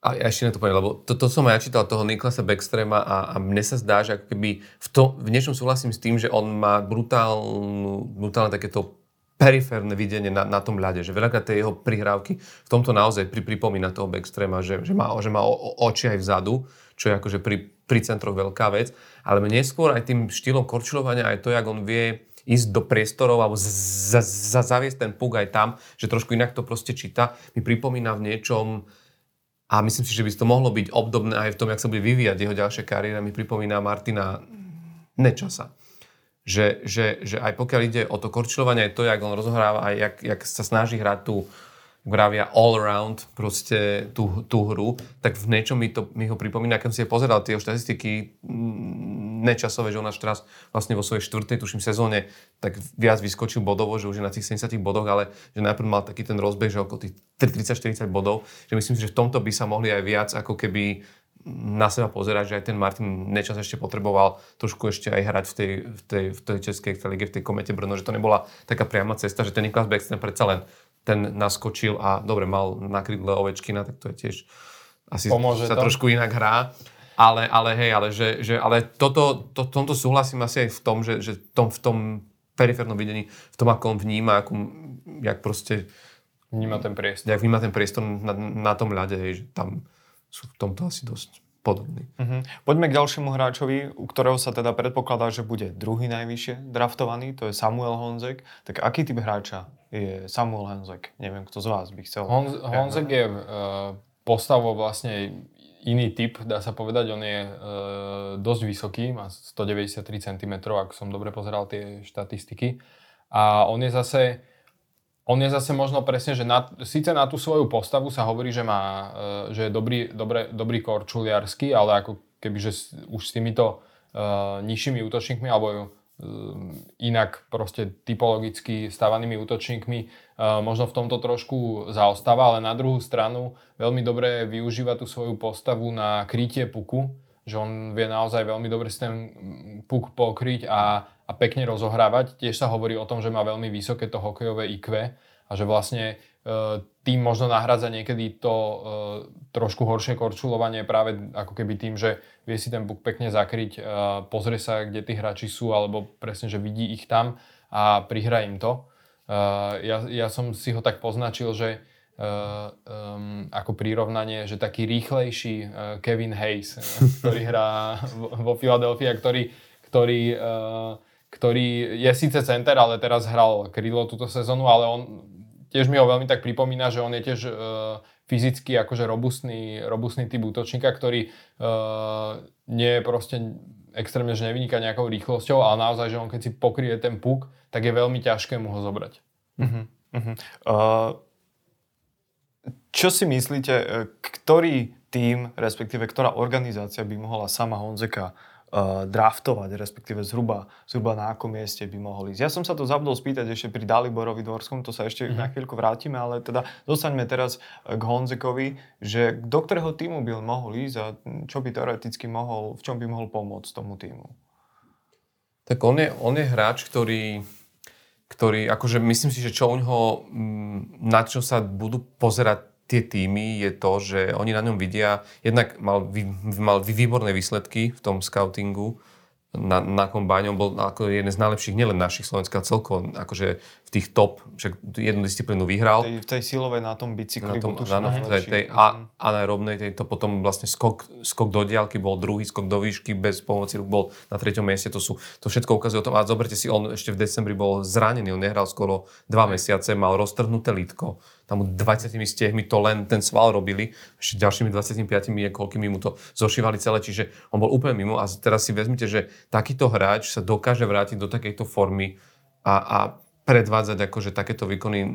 a ja ešte na to poviem, lebo to, to som aj ja čítal toho Niklasa Backstrema a, a mne sa zdá, že ako keby v, to, v niečom súhlasím s tým, že on má brutálnu, brutálne takéto periférne videnie na, na tom ľade, že veľakrát tie jeho prihrávky v tomto naozaj pri, pripomína toho Backstrema, že, že má, že má o, o, oči aj vzadu, čo je akože pri, pri centroch veľká vec, ale neskôr aj tým štýlom korčilovania, aj to, jak on vie ísť do priestorov alebo za, za, zaviesť ten puk aj tam, že trošku inak to proste číta, mi pripomína v niečom a myslím si, že by to mohlo byť obdobné aj v tom, jak sa bude vyvíjať jeho ďalšia kariéra, mi pripomína Martina Nečasa. Že, že, že aj pokiaľ ide o to korčilovanie, aj to, jak on rozohráva, aj jak, jak sa snaží hrať tú gravia all around, proste tú, tú hru, tak v niečom mi, to, mi ho pripomína, keď som si pozeral tie štatistiky Nečasové, že on až teraz vlastne vo svojej štvrtej, tuším, sezóne tak viac vyskočil bodovo, že už je na tých sedemdesiatich bodoch, ale že najprv mal taký ten rozbeh, že okolo tých tridsať štyridsať bodov, že myslím si, že v tomto by sa mohli aj viac ako keby na seba pozerať, že aj ten Martin Nečas ešte potreboval trošku ešte aj hrať v tej, v tej, v tej českej extralíge, v tej Komete Brno, že to nebola taká priama cesta, že ten Niklas Backstrom predsa len ten naskočil a dobre, mal na krídle Ovečkina, tak to je tiež asi pomôže sa tam trošku inak hrá. Ale, ale hej, ale, že, že, ale toto, to, tomto súhlasím asi aj v tom, že, že tom, v tom periférnom videní, v tom, ako on vníma, ako, jak proste vníma ten priestor, jak vníma ten priestor na, na tom ľade, hej, že tam sú v tomto asi dosť podobný. Uh-huh. Poďme k ďalšiemu hráčovi, u ktorého sa teda predpokladá, že bude druhý najvyššie draftovaný, to je Samuel Honzek. Tak aký typ hráča je Samuel Honzek? Neviem, kto z vás by chcel. Honz, Honzek je uh, postavou vlastne iný typ, dá sa povedať, on je e, dosť vysoký, má sto deväťdesiattri centimetrov, ak som dobre pozeral tie štatistiky. A on je zase, on je zase možno presne, že na, síce na tú svoju postavu sa hovorí, že, má, e, že je dobrý, dobre, dobrý korčuliarsky, ale ako kebyže už s týmito e, nižšími útočníkmi, alebo inak proste typologicky stávanými útočníkmi možno v tomto trošku zaostáva, ale na druhú stranu veľmi dobre využíva tú svoju postavu na krytie puku, že on vie naozaj veľmi dobre si ten puk pokryť a, a pekne rozohrávať. Tiež sa hovorí o tom, že má veľmi vysoké to hokejové í kvé a že vlastne tým možno nahrádza niekedy to trošku horšie korčulovanie práve ako keby tým, že vie si ten puk pekne zakryť, pozrie sa, kde tí hráči sú, alebo presne, že vidí ich tam a prihrá im to. Ja, ja som si ho tak poznačil, že ako prirovnanie, že taký rýchlejší Kevin Hayes, ktorý hrá vo Philadelphia, ktorý... ktorý ktorý je síce center, ale teraz hral krídlo túto sezónu, ale on tiež mi ho veľmi tak pripomína, že on je tiež e, fyzicky akože robustný, robustný typ útočníka, ktorý e, nie je proste extrémne, že nevyniká nejakou rýchlosťou, ale naozaj, že on keď si pokryje ten puk, tak je veľmi ťažké mu ho zobrať. Uh-huh, uh-huh. Uh, čo si myslíte, ktorý tím, respektíve ktorá organizácia by mohla sama Honzeka draftovať, respektíve zhruba, zhruba na akom mieste by mohol ísť. Ja som sa to zabudol spýtať ešte pri Daliborovi Dvorskom, to sa ešte mm-hmm. na chvíľku vrátime, ale teda dostaňme teraz k Honzekovi, že do ktorého týmu by mohol ísť a čo by teoreticky mohol, v čom by mohol pomôcť tomu týmu? Tak on je, on je hráč, ktorý, ktorý akože myslím si, že čo u ňoho, na čo sa budú pozerať tie týmy, je to, že oni na ňom vidia, jednak mal, vy, mal výborné výsledky v tom scoutingu na, na kombáne, on bol ako jeden z najlepších, nielen našich Slovenska, celkovo akože v tých top, však jednu disciplínu vyhral. V tej, tej silovej na tom bicykli, na tom, butuš na najlepší. Tej anaerobnej, tejto potom vlastne skok, skok do diaľky bol druhý, skok do výšky bez pomoci rúk bol na treťom mieste, to sú, to všetko ukazuje o tom, a zoberte si, on ešte v decembri bol zranený, on nehral skoro dva mesiace, mal roztrhnuté lítko. Tam dvadsiatimi stiehmi to len ten sval robili, ešte ďalšími dvadsiatimi piatimi niekoľkými mu to zošívali celé, čiže on bol úplne mimo a teraz si vezmite, že takýto hráč sa dokáže vrátiť do takejto formy a, a predvádzať akože takéto výkony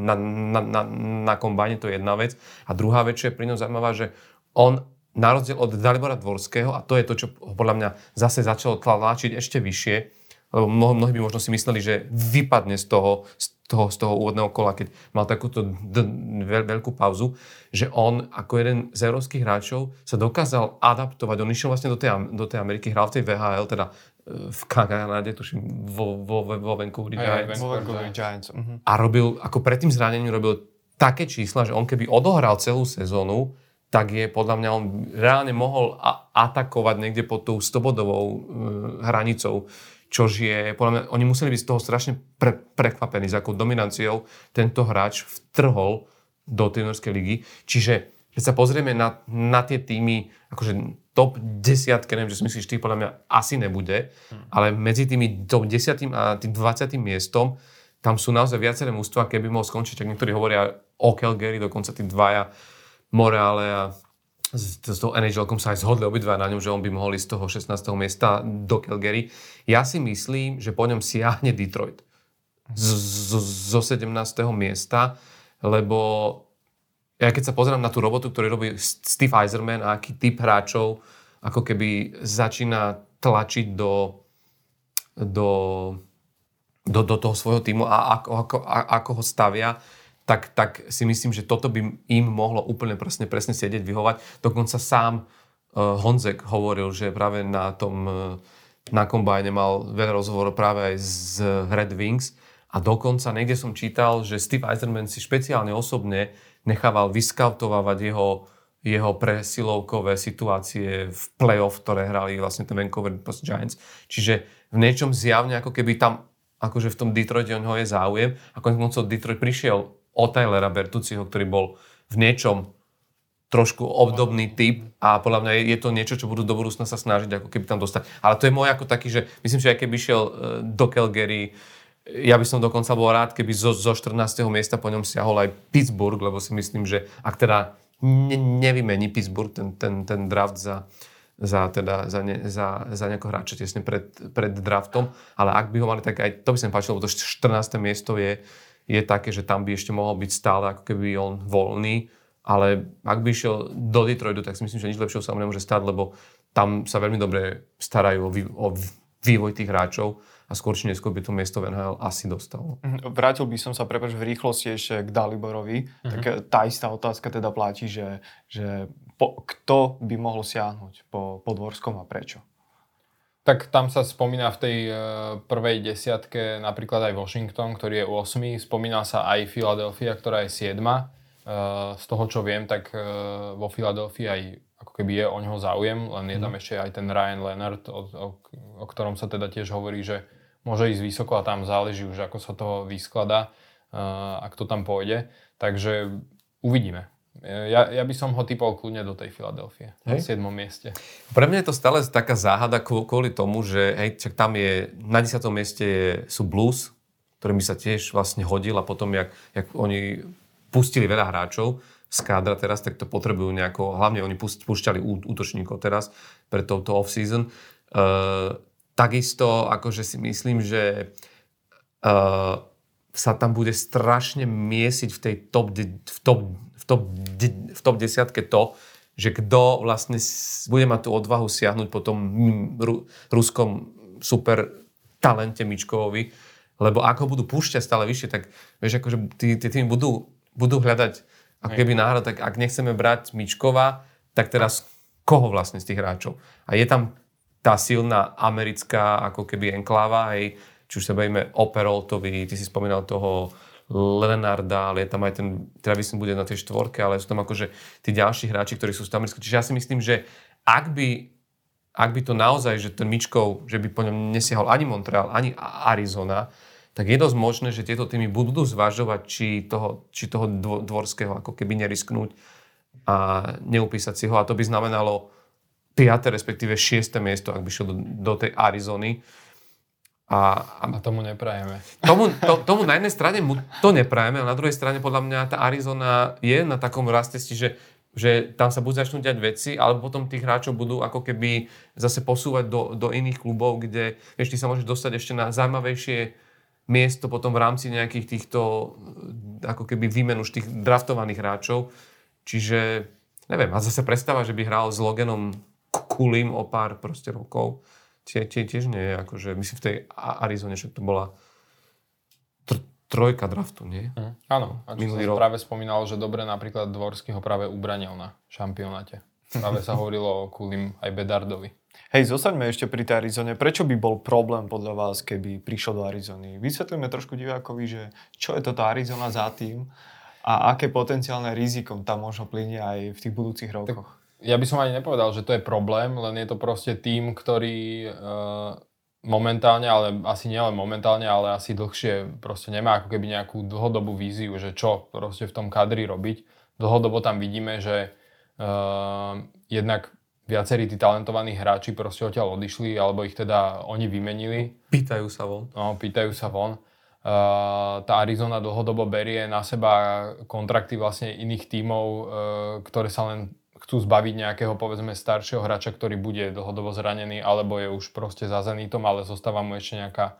na, na, na, na kombáne, to je jedna vec. A druhá vec, čo je pri ňom zaujímavá, že on na rozdiel od Dalibora Dvorského, a to je to, čo podľa mňa zase začalo tlačiť ešte vyššie, lebo mnohí by možno si mysleli, že vypadne z toho, z toho, z toho úvodného kola, keď mal takúto d- veľ- veľkú pauzu, že on ako jeden z európskych hráčov sa dokázal adaptovať. On išiel vlastne do tej, do tej Ameriky, hral v tej vé há el, teda v Kanáde, tuším, vo, vo, vo Vancouveri Giants. Giants. A robil, ako pred tým zranením robil také čísla, že on keby odohral celú sezónu, tak je podľa mňa on reálne mohol a- atakovať niekde pod tou stobodovou e, hranicou. Čož je, podľa mňa, oni museli byť z toho strašne pre, prekvapení, s akou dominanciou tento hráč vtrhol do trénerskej ligy. Čiže, keď sa pozrieme na, na tie týmy, akože top desiatke, neviem, že si myslíš, tých podľa mňa asi nebude, hmm. ale medzi tými top desiatym a tým dvadsiatym miestom, tam sú naozaj viaceré mužstvá, keby mohol skončiť, tak niektorí hovoria o Calgary, dokonca tí dvaja, Montreale a S, s tou en há elkom sa aj zhodli obidva na ňom, že on by mohol ísť z toho šestnásteho miesta do Calgary. Ja si myslím, že po ňom siahne Detroit z, z, zo sedemnásteho miesta, lebo ja keď sa pozerám na tú robotu, ktorú robí Steve Yzerman a aký typ hráčov ako keby začína tlačiť do, do, do, do toho svojho týmu a ako, ako, ako ho stavia, Tak, tak si myslím, že toto by im mohlo úplne presne, presne sedieť, vyhovať. Dokonca sám uh, Honzek hovoril, že práve na tom uh, na kombajne mal veľa rozhovorov práve aj z uh, Red Wings a dokonca niekde som čítal, že Steve Yzerman si špeciálne osobne nechával vyskautovávať jeho, jeho presilovkové situácie v play-off, ktoré hrali vlastne ten Vancouver Giants. Čiže v niečom zjavne ako keby tam, akože v tom Detroite on ho je záujem a koncom Detroit prišiel o Tylera Bertucciho, ktorý bol v niečom trošku obdobný typ a podľa mňa je, je to niečo, čo budú do budúcna sa snažiť ako keby tam dostať. Ale to je môj ako taký, že myslím, že aj keby šiel do Calgary, ja by som dokonca bol rád, keby zo, zo štrnásteho miesta po ňom siahol aj Pittsburgh, lebo si myslím, že ak teda ne- nevymení Pittsburgh ten, ten, ten draft za, za, teda, za, ne, za, za nejakého hráča tesne pred, pred draftom, ale ak by ho mali, tak aj to by sa mi páčilo, lebo to štrnáste miesto je, je také, že tam by ešte mohol byť stále ako keby on voľný, ale ak by išiel do Detroitu, tak si myslím, že nič lepšieho sa mu nemôže stať, lebo tam sa veľmi dobre starajú o, vý, o vývoj tých hráčov a skôr či neskôr by to miesto v en há el asi dostalo. Vrátil by som sa, prepáč, v rýchlosti ešte k Daliborovi. Uh-huh. Tak tá istá otázka teda platí, že, že po, kto by mohol siahnuť po, po Dvorskom a prečo? Tak tam sa spomína v tej e, prvej desiatke napríklad aj Washington, ktorý je ôsmy. Spomína sa aj Philadelphia, ktorá je siedma. E, z toho, čo viem, tak e, vo Philadelphia aj ako keby je o ňoho záujem, len je tam mm. ešte aj ten Ryan Leonard, o, o, o ktorom sa teda tiež hovorí, že môže ísť vysoko a tam záleží už, ako sa to vyskladá e, a kto tam pôjde. Takže uvidíme. Ja, ja by som ho typol kľudne do tej Filadelfie, na siedmom mieste. Pre mňa je to stále taká záhada kvôli tomu, že hej, čak tam je, na desiatom mieste je, sú Blues, ktorý mi sa tiež vlastne hodil a potom, jak, jak oni pustili veľa hráčov z kádra teraz, tak to potrebujú nejako, hlavne oni púšťali útočníkov teraz pre touto off-season. Uh, takisto, akože si myslím, že uh, sa tam bude strašne miesiť v tej top, v top v top desiatke to, že kto vlastne bude mať tú odvahu siahnuť po tom ru, ruskom super talente Mičkovovi, lebo ako budú púšťať stále vyššie, tak vieš, akože tí, tí tým budú, budú hľadať ako keby náhrad, tak ak nechceme brať Mičkova, tak teraz koho vlastne z tých hráčov? A je tam tá silná americká ako keby enkláva, hej, či už sa bavíme o Peroltovi, ty si spomínal toho Leonarda, ale je tam aj ten, teda myslím, bude na tej štvorke, ale sú tam akože tí ďalší hráči, ktorí sú z Americka. Čiže ja si myslím, že ak by, ak by to naozaj, že ten Mičkov, že by po ňom nesiahol ani Montreal, ani Arizona, tak je dosť možné, že tieto týmy budú zvažovať, či toho, či toho Dvorského ako keby nerisknúť a neupísať si ho. A to by znamenalo piate, respektíve šieste miesto, ak by šiel do, do tej Arizony. A, a, a tomu neprajeme. Tomu, to, tomu na jednej strane mu to neprajeme, ale na druhej strane podľa mňa tá Arizona je na takom rastesti, že, že tam sa buď začnú diať veci, alebo potom tých hráčov budú ako keby zase posúvať do, do iných klubov, kde ešte sa môžeš dostať ešte na zaujímavejšie miesto potom v rámci nejakých týchto ako keby výmen už tých draftovaných hráčov. Čiže neviem, a zase prestáva, že by hral s Loganom Kulim o pár proste rokov. Tie, tie tiež nie, akože myslím v tej Arizone, však to bola tr- trojka draftu, nie? Mm. Áno, a čo Minulý som rok. práve spomínal, že dobre napríklad Dvorský ho práve ubranil na šampionáte. Práve sa hovorilo o Kulim aj Bedardovi. Hej, zostaňme ešte pri tej Arizone. Prečo by bol problém podľa vás, keby prišiel do Arizony? Vysvetlíme trošku divákovi, že čo je to tá Arizona za tým a aké potenciálne rizikom tam možno plynie aj v tých budúcich rokoch. Tak. Ja by som ani nepovedal, že to je problém, len je to proste tým, ktorý e, momentálne, ale asi nielen momentálne, ale asi dlhšie proste nemá ako keby nejakú dlhodobú víziu, že čo proste v tom kadri robiť. Dlhodobo tam vidíme, že e, jednak viacerí tí talentovaní hráči proste odtiaľ odišli, alebo ich teda oni vymenili. Pýtajú sa von. No, pýtajú sa von. Uh, tá Arizona dlhodobo berie na seba kontrakty vlastne iných tímov, uh, ktoré sa len chcú zbaviť nejakého, povedzme, staršieho hráča, ktorý bude dlhodobo zranený, alebo je už proste za Zenitom, ale zostáva mu ešte nejaká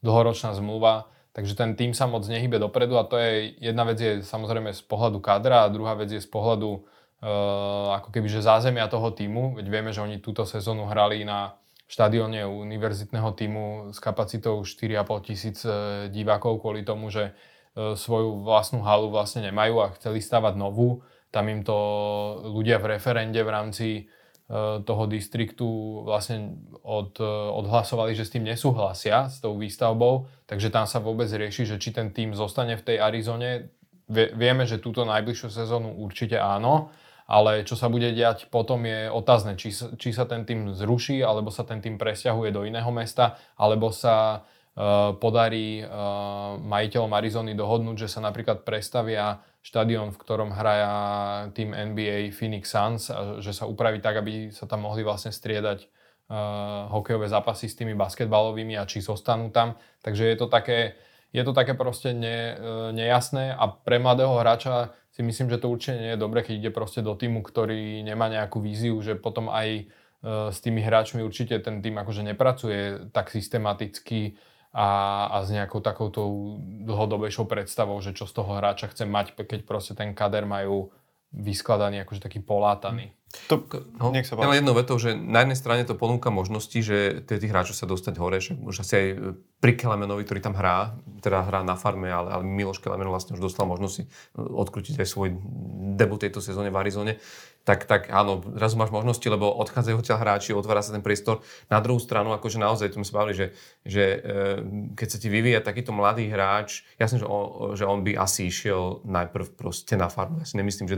dlhoročná zmluva. Takže ten tím sa moc nehybe dopredu a to je, jedna vec je samozrejme z pohľadu kadra a druhá vec je z pohľadu uh, ako keby, že zázemia toho tímu. Veď vieme, že oni túto sezónu hrali na štadióne univerzitného tímu s kapacitou štyri a pol tisíc divákov kvôli tomu, že svoju vlastnú halu vlastne nemajú a chceli stavať novú. Tam im to ľudia v referende v rámci toho distriktu vlastne od, odhlasovali, že s tým nesúhlasia, s tou výstavbou, takže tam sa vôbec rieši, že či ten tím zostane v tej Arizone. Vieme, že túto najbližšiu sezónu určite áno, ale čo sa bude diať potom je otázne, či, či sa ten tým zruší, alebo sa ten tým presťahuje do iného mesta, alebo sa e, podarí e, majiteľom Arizony dohodnúť, že sa napríklad prestavia štadión, v ktorom hraja tým en bí ej Phoenix Suns, a že sa upraví tak, aby sa tam mohli vlastne striedať e, hokejové zápasy s tými basketbalovými a či zostanú tam. Takže je to také, je to také proste ne, e, nejasné a pre mladého hráča si myslím, že to určite nie je dobre, keď ide proste do týmu, ktorý nemá nejakú víziu, že potom aj e, s tými hráčmi určite ten tým akože nepracuje tak systematicky a, a s nejakou takouto dlhodobejšou predstavou, že čo z toho hráča chce mať, keď proste ten kader majú vyskladaný, akože taký polátaný. To, no, nech sa páči. Ja jednou vetou, že na jednej strane to ponúka možnosti, že tých hráčov sa dostať hore, však už asi aj pri Kelemenovi, ktorý tam hrá, teda hrá na farme, ale, ale Miloš Kelemen vlastne už dostal možnosti odkrútiť aj svoj debut tejto sezóne v Arizone. Tak, tak áno, zrazu máš možnosti, lebo odchádzajú odtiaľ hráči, otvára sa ten priestor. Na druhú stranu, akože naozaj, to sme sa bavili, že, že keď sa ti vyvíja takýto mladý hráč, jasne, že on, že on by asi išiel najprv proste na farmu. Ja si nemyslím, že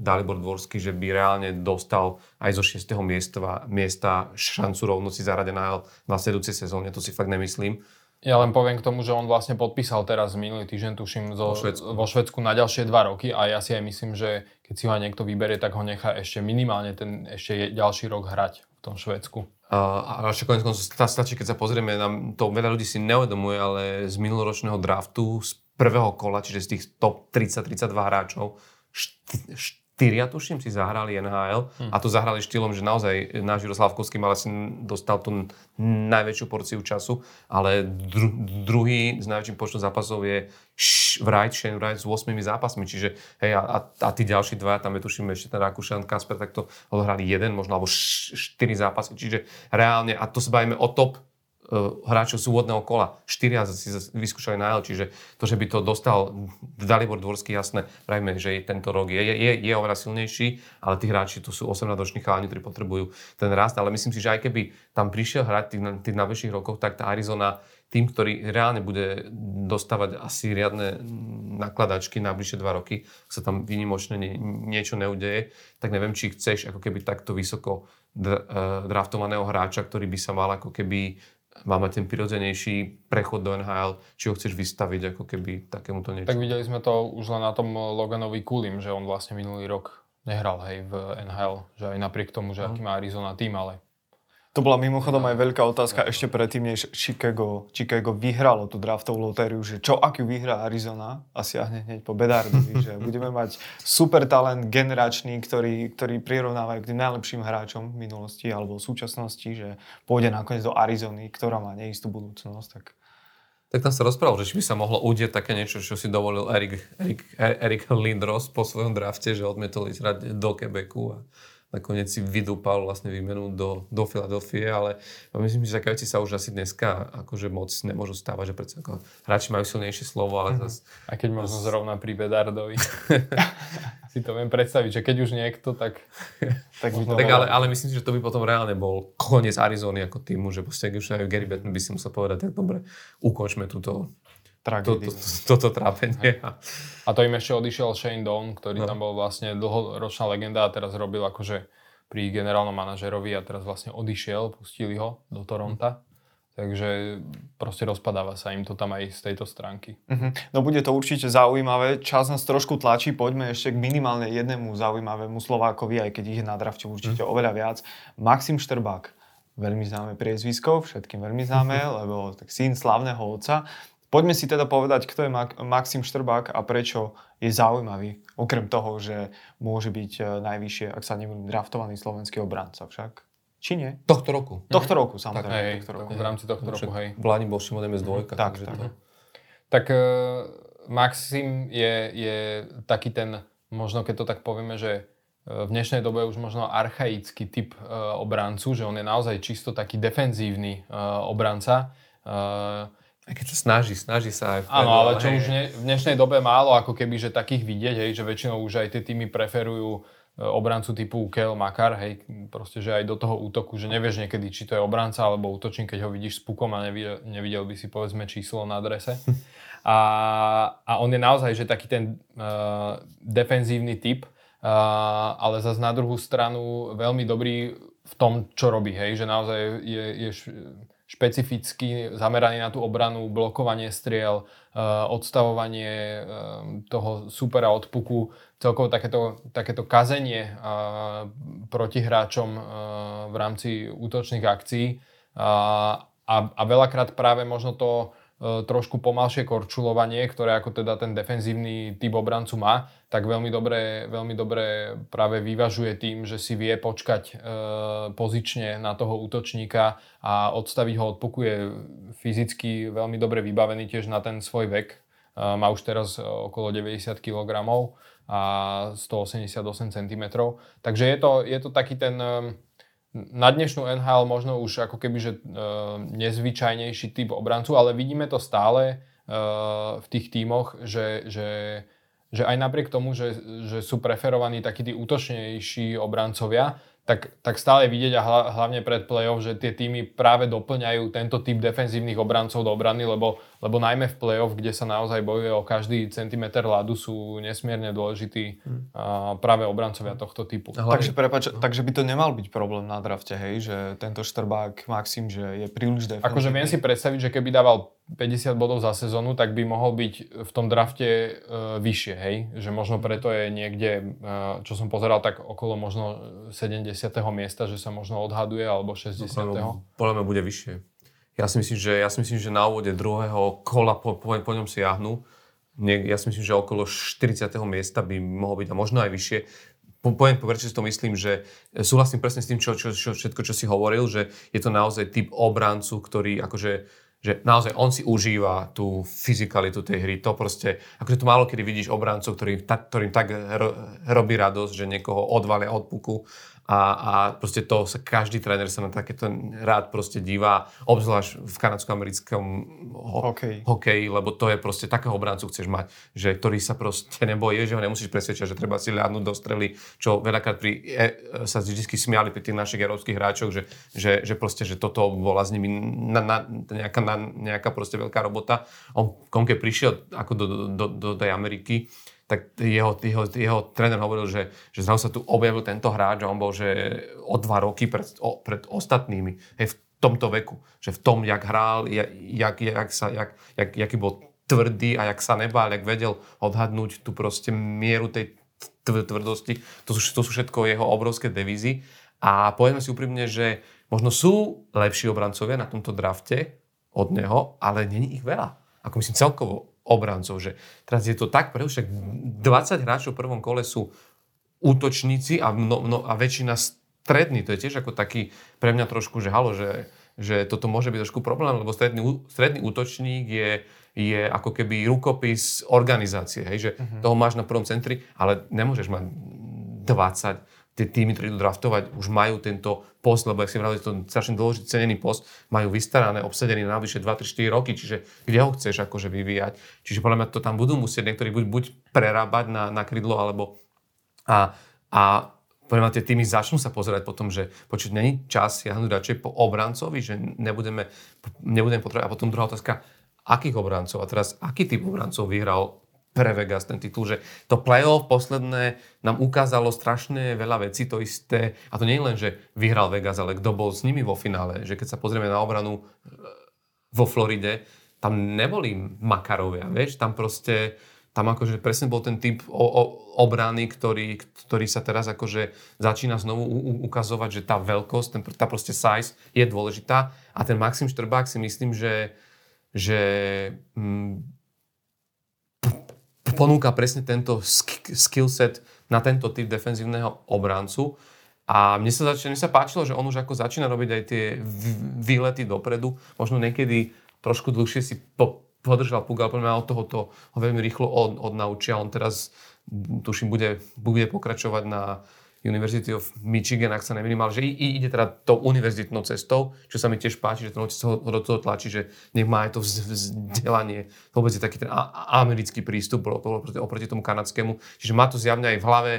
Dalibor Dvorský, že by reálne dostal aj zo šiesteho miesta, miesta šancu rovno si zaradená na sledujúcej sezóne, to si fakt nemyslím. Ja len poviem k tomu, že on vlastne podpísal teraz minulý týždeň, tuším, zo, vo Švédsku na ďalšie dva roky a ja si aj myslím, že keď si ho niekto vyberie, tak ho nechá ešte minimálne ten ešte ďalší rok hrať v tom Švédsku. A ešte konec koncov stačí, keď sa pozrieme, to veľa ľudí si neuvedomuje, ale z minuloročného draftu, z prvého kola, čiže z tých top tridsať tridsaťdva hráčov, štyri Tyria, tuším, si zahrali en há el hmm. a to zahrali štýlom, že naozaj náš Juraj Slavkovský mal asi dostal tú najväčšiu porciu času, ale dru- druhý s najväčším počtom zápasov je š- Wright, Shane Wright s ôsmimi zápasmi, čiže hej, a, a tí ďalší dva, tam je tuším ešte ten Rakúšan Kasper, tak to odohrali jeden, možno alebo š- štyri zápasy, čiže reálne, a to sa bavíme o top hráčov z úvodného kola. Štyria si vyskúšali na el, čiže to, že by to dostal Dalibor Dvorský, jasné, pravíme, že tento rok je, je, je oveľa silnejší, ale tí hráči, to sú osemnásťroční chalani, ktorí potrebujú ten rast, ale myslím si, že aj keby tam prišiel hrať tých, tých najväčších rokov, tak tá Arizona tým, ktorý reálne bude dostávať asi riadne nakladačky na bližšie dva roky, ak sa tam výnimočne nie, niečo neudeje, tak neviem, či chceš ako keby takto vysoko draftovaného hráča, ktorý by sa mal ako keby má mať ten prirodzenejší prechod do en há el, či ho chceš vystaviť ako keby takémuto niečo. Tak videli sme to už len na tom Loganovi Kulim, že on vlastne minulý rok nehral, hej, v en há el, že aj napriek tomu, že no. aký má Arizona tým, ale... To bola mimochodom aj veľká otázka ešte predtým, než Chicago, Chicago vyhralo tú draftovú lotériu, že čo ak ju vyhrá Arizona a siahne hneď po Bedardovi, že budeme mať super talent generačný, ktorý, ktorý prirovnávajú k tým najlepším hráčom v minulosti alebo v súčasnosti, že pôjde nakoniec do Arizony, ktorá má neistú budúcnosť, tak... Tak tam sa rozprával, že či by sa mohlo udieť také niečo, čo si dovolil Erik, Erik, Erik Lindros po svojom drafte, že odmietol ísť hrať do Quebecu a... Nakoniec si vydúpal vlastne výmenu do, do Philadelphie, ale myslím, že také veci sa už asi dneska akože moc nemôžu stávať, že predsa ako hráči majú silnejšie slovo, ale mm-hmm. zase... A keď možno zase... zrovna pri Bedardovi. Si to viem predstaviť, že keď už niekto, tak... tak, by to tak ale, ale myslím si, že to by potom reálne bol koniec Arizony ako týmu, že proste, keď už aj Gary Bettman by si musel povedať, tak dobre, ukončme túto... Toto to, to, to, to trápenie. A to im ešte odišiel Shane Doan, ktorý no. tam bol vlastne dlhoročná legenda a teraz robil akože pri generálnom manažerovi a teraz vlastne odišiel, pustili ho do Toronta. Mm. Takže proste rozpadáva sa im to tam aj z tejto stránky. Mm-hmm. No bude to určite zaujímavé. Čas nás trošku tlačí, poďme ešte k minimálne jednému zaujímavému Slovákovi, aj keď ich na drafte určite mm. oveľa viac. Maxim Štrbák, veľmi známe priezvisko, všetkým veľmi známe, mm-hmm. lebo tak syn slavného otca. Poďme si teda povedať, kto je Maxim Štrbák a prečo je zaujímavý. Okrem toho, že môže byť najvyššie, ak sa nebudú draftovaný slovenský obranca však. Či nie? Tohto roku. Tohto roku, samozrejme. Tak, hej, tohto roku. V rámci tohto roku, hej. V Lani bol Šimo Nemec dvojka. Tak, tak. To... tak uh, Maxim je, je taký ten, možno keď to tak povieme, že v dnešnej dobe už možno archaický typ uh, obrancu, že on je naozaj čisto taký defenzívny uh, obranca. Uh, A keď sa snaží, snaží sa aj v Áno, ale čo hej. už ne, v dnešnej dobe málo ako keby, že takých vidieť, hej, že väčšinou už aj tie týmy preferujú obrancu typu Kel, Makar, hej, proste, že aj do toho útoku, že nevieš niekedy, či to je obranca alebo útočník, keď ho vidíš s pukom a nevidel, nevidel by si povedzme číslo na drese. A, a on je naozaj, že taký ten uh, defenzívny typ, uh, ale zase na druhú stranu veľmi dobrý v tom, čo robí, hej, že naozaj je... je špecificky zameraný na tú obranu, blokovanie striel, odstavovanie toho supera od puku, celkovo takéto, takéto kazenie proti hráčom v rámci útočných akcií a, a, a veľakrát práve možno to trošku pomalšie korčulovanie, ktoré ako teda ten defenzívny typ obrancu má, tak veľmi dobre, veľmi dobre práve vyvažuje tým, že si vie počkať e, pozične na toho útočníka a odstaviť ho od puku. Je fyzicky veľmi dobre vybavený tiež na ten svoj vek. E, má už teraz okolo deväťdesiat kilogramov a stoosemdesiatosem centimetrov. Takže je to, je to taký ten... E, Na dnešnú en há el možno už ako keby že e, nezvyčajnejší typ obrancu, ale vidíme to stále e, v tých tímoch, že, že, že aj napriek tomu, že, že sú preferovaní takí tí útočnejší obrancovia, tak, tak stále vidieť a hla, hlavne pred play-off, že tie tímy práve doplňajú tento typ defenzívnych obrancov do obrany, lebo, lebo najmä v play-off, kde sa naozaj bojuje o každý centimeter ľadu, sú nesmierne dôležití hmm. a, práve obrancovia tohto typu. Hlavne. Takže prepáč, takže by to nemal byť problém na drafte, hej, že tento Štrbák Maxim, že je príliš defenzívny. Akože viem si predstaviť, že keby dával päťdesiat bodov za sezónu, tak by mohol byť v tom drafte e, vyššie, hej, že možno preto je niekde, e, čo som pozeral, tak okolo možno sedemdesiateho miesta, že sa možno odhaduje, alebo šesťdesiateho. No, podľa mňa bude vyššie. Ja si myslím, že, ja si myslím, že na úvode druhého kola po, po, po ňom siahnu. Ja si myslím, že okolo štyridsiateho miesta by mohol byť a možno aj vyššie. Po, poviem po prečo si to myslím, že súhlasím presne s tým, čo, čo, čo, všetko, čo si hovoril, že je to naozaj typ obrancu, ktorý akože že naozaj on si užíva tú fyzikalitu tej hry. To proste, akože tu málo kedy vidíš obráncov, ktorým, ta, ktorým tak ro, robí radosť, že niekoho odvalia od puku. A, a proste to sa každý tréner sa na takéto rád proste divá, obzvlášť v kanadsko-americkom ho- okay. hokeji, lebo to je proste takého obráncu chceš mať, že ktorý sa proste nebojí, že ho nemusíš presvedčiť, že treba si ľadnúť do strely, čo veľakrát pri, e, sa vždy smiali pri tých našich európskych hráčoch, že, že, že proste, že toto bola s nimi na, na, nejaká, na, nejaká proste veľká robota. On, on keď prišiel ako do, do, do, do tej Ameriky, tak jeho, jeho, jeho tréner hovoril, že, že zrazu sa tu objavil tento hráč a on bol, že o dva roky pred, o, pred ostatnými, hej, v tomto veku, že v tom, jak hral, jak, jak, jak sa, jak, jak, jaký bol tvrdý a jak sa nebál, jak vedel odhadnúť tú proste mieru tej tvrdosti. To sú, to sú všetko jeho obrovské devízy. A povedzme si úprimne, že možno sú lepší obrancovia na tomto drafte od neho, ale není ich veľa. Ako myslím celkovo obrancov, že teraz je to tak, pretože dvadsať hráčov v prvom kole sú útočníci a, mno, mno, a väčšina strední. To je tiež ako taký pre mňa trošku, že halo, že, že toto môže byť trošku problém, lebo stredný, stredný útočník je, je ako keby rukopis organizácie, hej, že uh-huh. toho máš na prvom centri, ale nemôžeš mať dvadsať. Tie týmy, ktorí idú draftovať, už majú tento post, lebo ak si vravili, to je strašne dôležitý cenený post, majú vystarané, obsadený na najbližšie dva, tri, štyri roky, čiže kde ho chceš akože vyvíjať. Čiže podľa mňa to tam budú musieť niektorí buď, buď prerábať na, na krydlo, alebo a, a podľa mňa tie týmy začnú sa pozerať potom, že počuť, není čas siahnuť radšej po obrancovi, že nebudeme, nebudeme potrebovať. A potom druhá otázka, akých obrancov? A teraz, aký typ obrancov vyhral pre Vegas ten titul, že to playoff posledné nám ukázalo strašne veľa vecí, to isté. A to nie je len, že vyhral Vegas, ale kto bol s nimi vo finále. Že keď sa pozrieme na obranu vo Floride, tam neboli Makarovia, vieš? Tam proste, tam akože presne bol ten typ o, o, obrany, ktorý, ktorý sa teraz akože začína znovu u, u, ukazovať, že tá veľkosť, ten, tá proste size je dôležitá. A ten Maxim Štrbák si myslím, že že mm, ponúka presne tento skillset na tento typ defenzívneho obrancu. A mne sa, zač- mne sa páčilo, že on už ako začína robiť aj tie výlety dopredu. Možno niekedy trošku dlhšie si po- podržal puk, ale poďme od tohoto ho veľmi rýchlo od- odnaučia. On teraz, tuším, bude, bude pokračovať na University of Michigan, ak sa nemýlim, ale že i- ide teda tou univerzitnou cestou, čo sa mi tiež páči, že ten otec ho do toho tlačí, že nech má aj to vzdelanie. Vôbec je taký ten a- americký prístup oproti tomu kanadskému. Čiže má to zjavne aj v hlave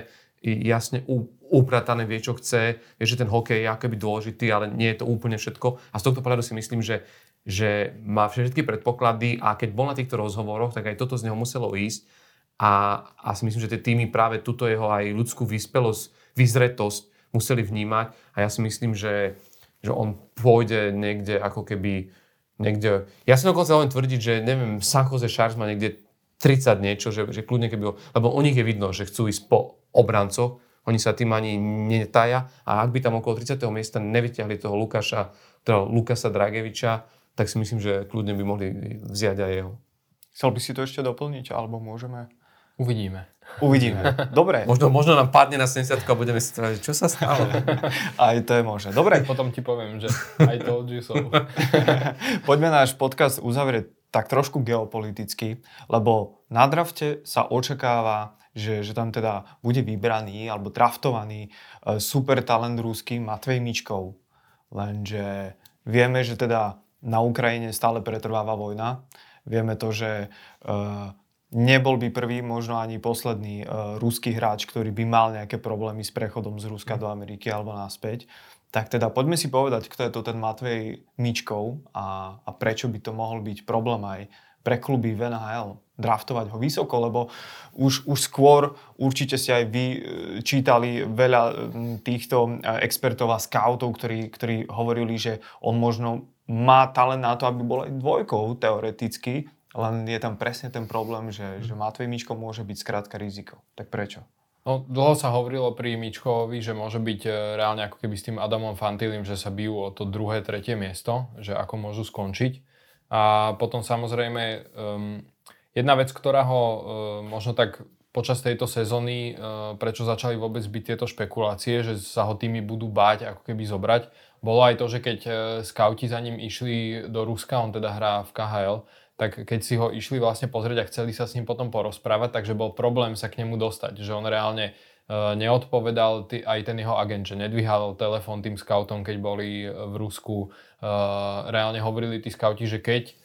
jasne u- upratané, vie, čo chce. Vie, že ten hokej je akoby dôležitý, ale nie je to úplne všetko. A z tohto pohľadu si myslím, že, že má všetky predpoklady a keď bol na týchto rozhovoroch, tak aj toto z neho muselo ísť. A, a si myslím, že tie týmy práve túto jeho aj ľudskú vyspelosť, vyzretosť museli vnímať a ja si myslím, že, že on pôjde niekde ako keby niekde... Ja si dokonca len tvrdiť, že neviem, San Jose Sharks má niekde tridsať niečo, že, že kľudne keby... Ho, lebo u nich je vidno, že chcú ísť po obrancoch, oni sa tým ani netája a ak by tam okolo tridsiateho miesta nevyťahli toho Lukáša, teda Lukasa Drageviča, tak si myslím, že kľudne by mohli vziať aj jeho. Chcel by si to ešte doplniť, alebo môžeme... Uvidíme. Uvidíme. Dobre. Možno, možno nám padne na sedemdesiatku a budeme si trážiť, čo sa stalo. Aj to je možné. Dobre. Potom ti poviem, že aj to od Jusov. Poďme náš podcast uzavrieť tak trošku geopoliticky, lebo na drafte sa očakáva, že, že tam teda bude vybraný alebo draftovaný super talent ruský Matvej Mičkov. Lenže vieme, že teda na Ukrajine stále pretrváva vojna. Vieme to, že uh, nebol by prvý, možno ani posledný e, ruský hráč, ktorý by mal nejaké problémy s prechodom z Ruska do Ameriky alebo naspäť. Tak teda poďme si povedať, kto je to ten Matvej Mičkov a, a prečo by to mohol byť problém aj pre kluby v en há el draftovať ho vysoko, lebo už, už skôr určite ste aj vy čítali veľa týchto expertov a scoutov, ktorí, ktorí hovorili, že on možno má talent na to, aby bol aj dvojkou teoreticky, len je tam presne ten problém, že, že Matvej Mičko môže byť skrátka riziko. Tak prečo? No, dlho sa hovorilo pri Mičkovi, že môže byť reálne ako keby s tým Adamom Fantilim, že sa bijú o to druhé, tretie miesto, že ako môžu skončiť. A potom samozrejme um, jedna vec, ktorá ho um, možno tak počas tejto sezóny, um, prečo začali vôbec byť tieto špekulácie, že sa ho týmy budú báť ako keby zobrať, bolo aj to, že keď skauti za ním išli do Ruska, on teda hrá v ká há el, tak keď si ho išli vlastne pozrieť a chceli sa s ním potom porozprávať, takže bol problém sa k nemu dostať, že on reálne neodpovedal t- aj ten jeho agent, že nedvíhal telefón tým skautom, keď boli v Rusku. Reálne hovorili tí skauti, že keď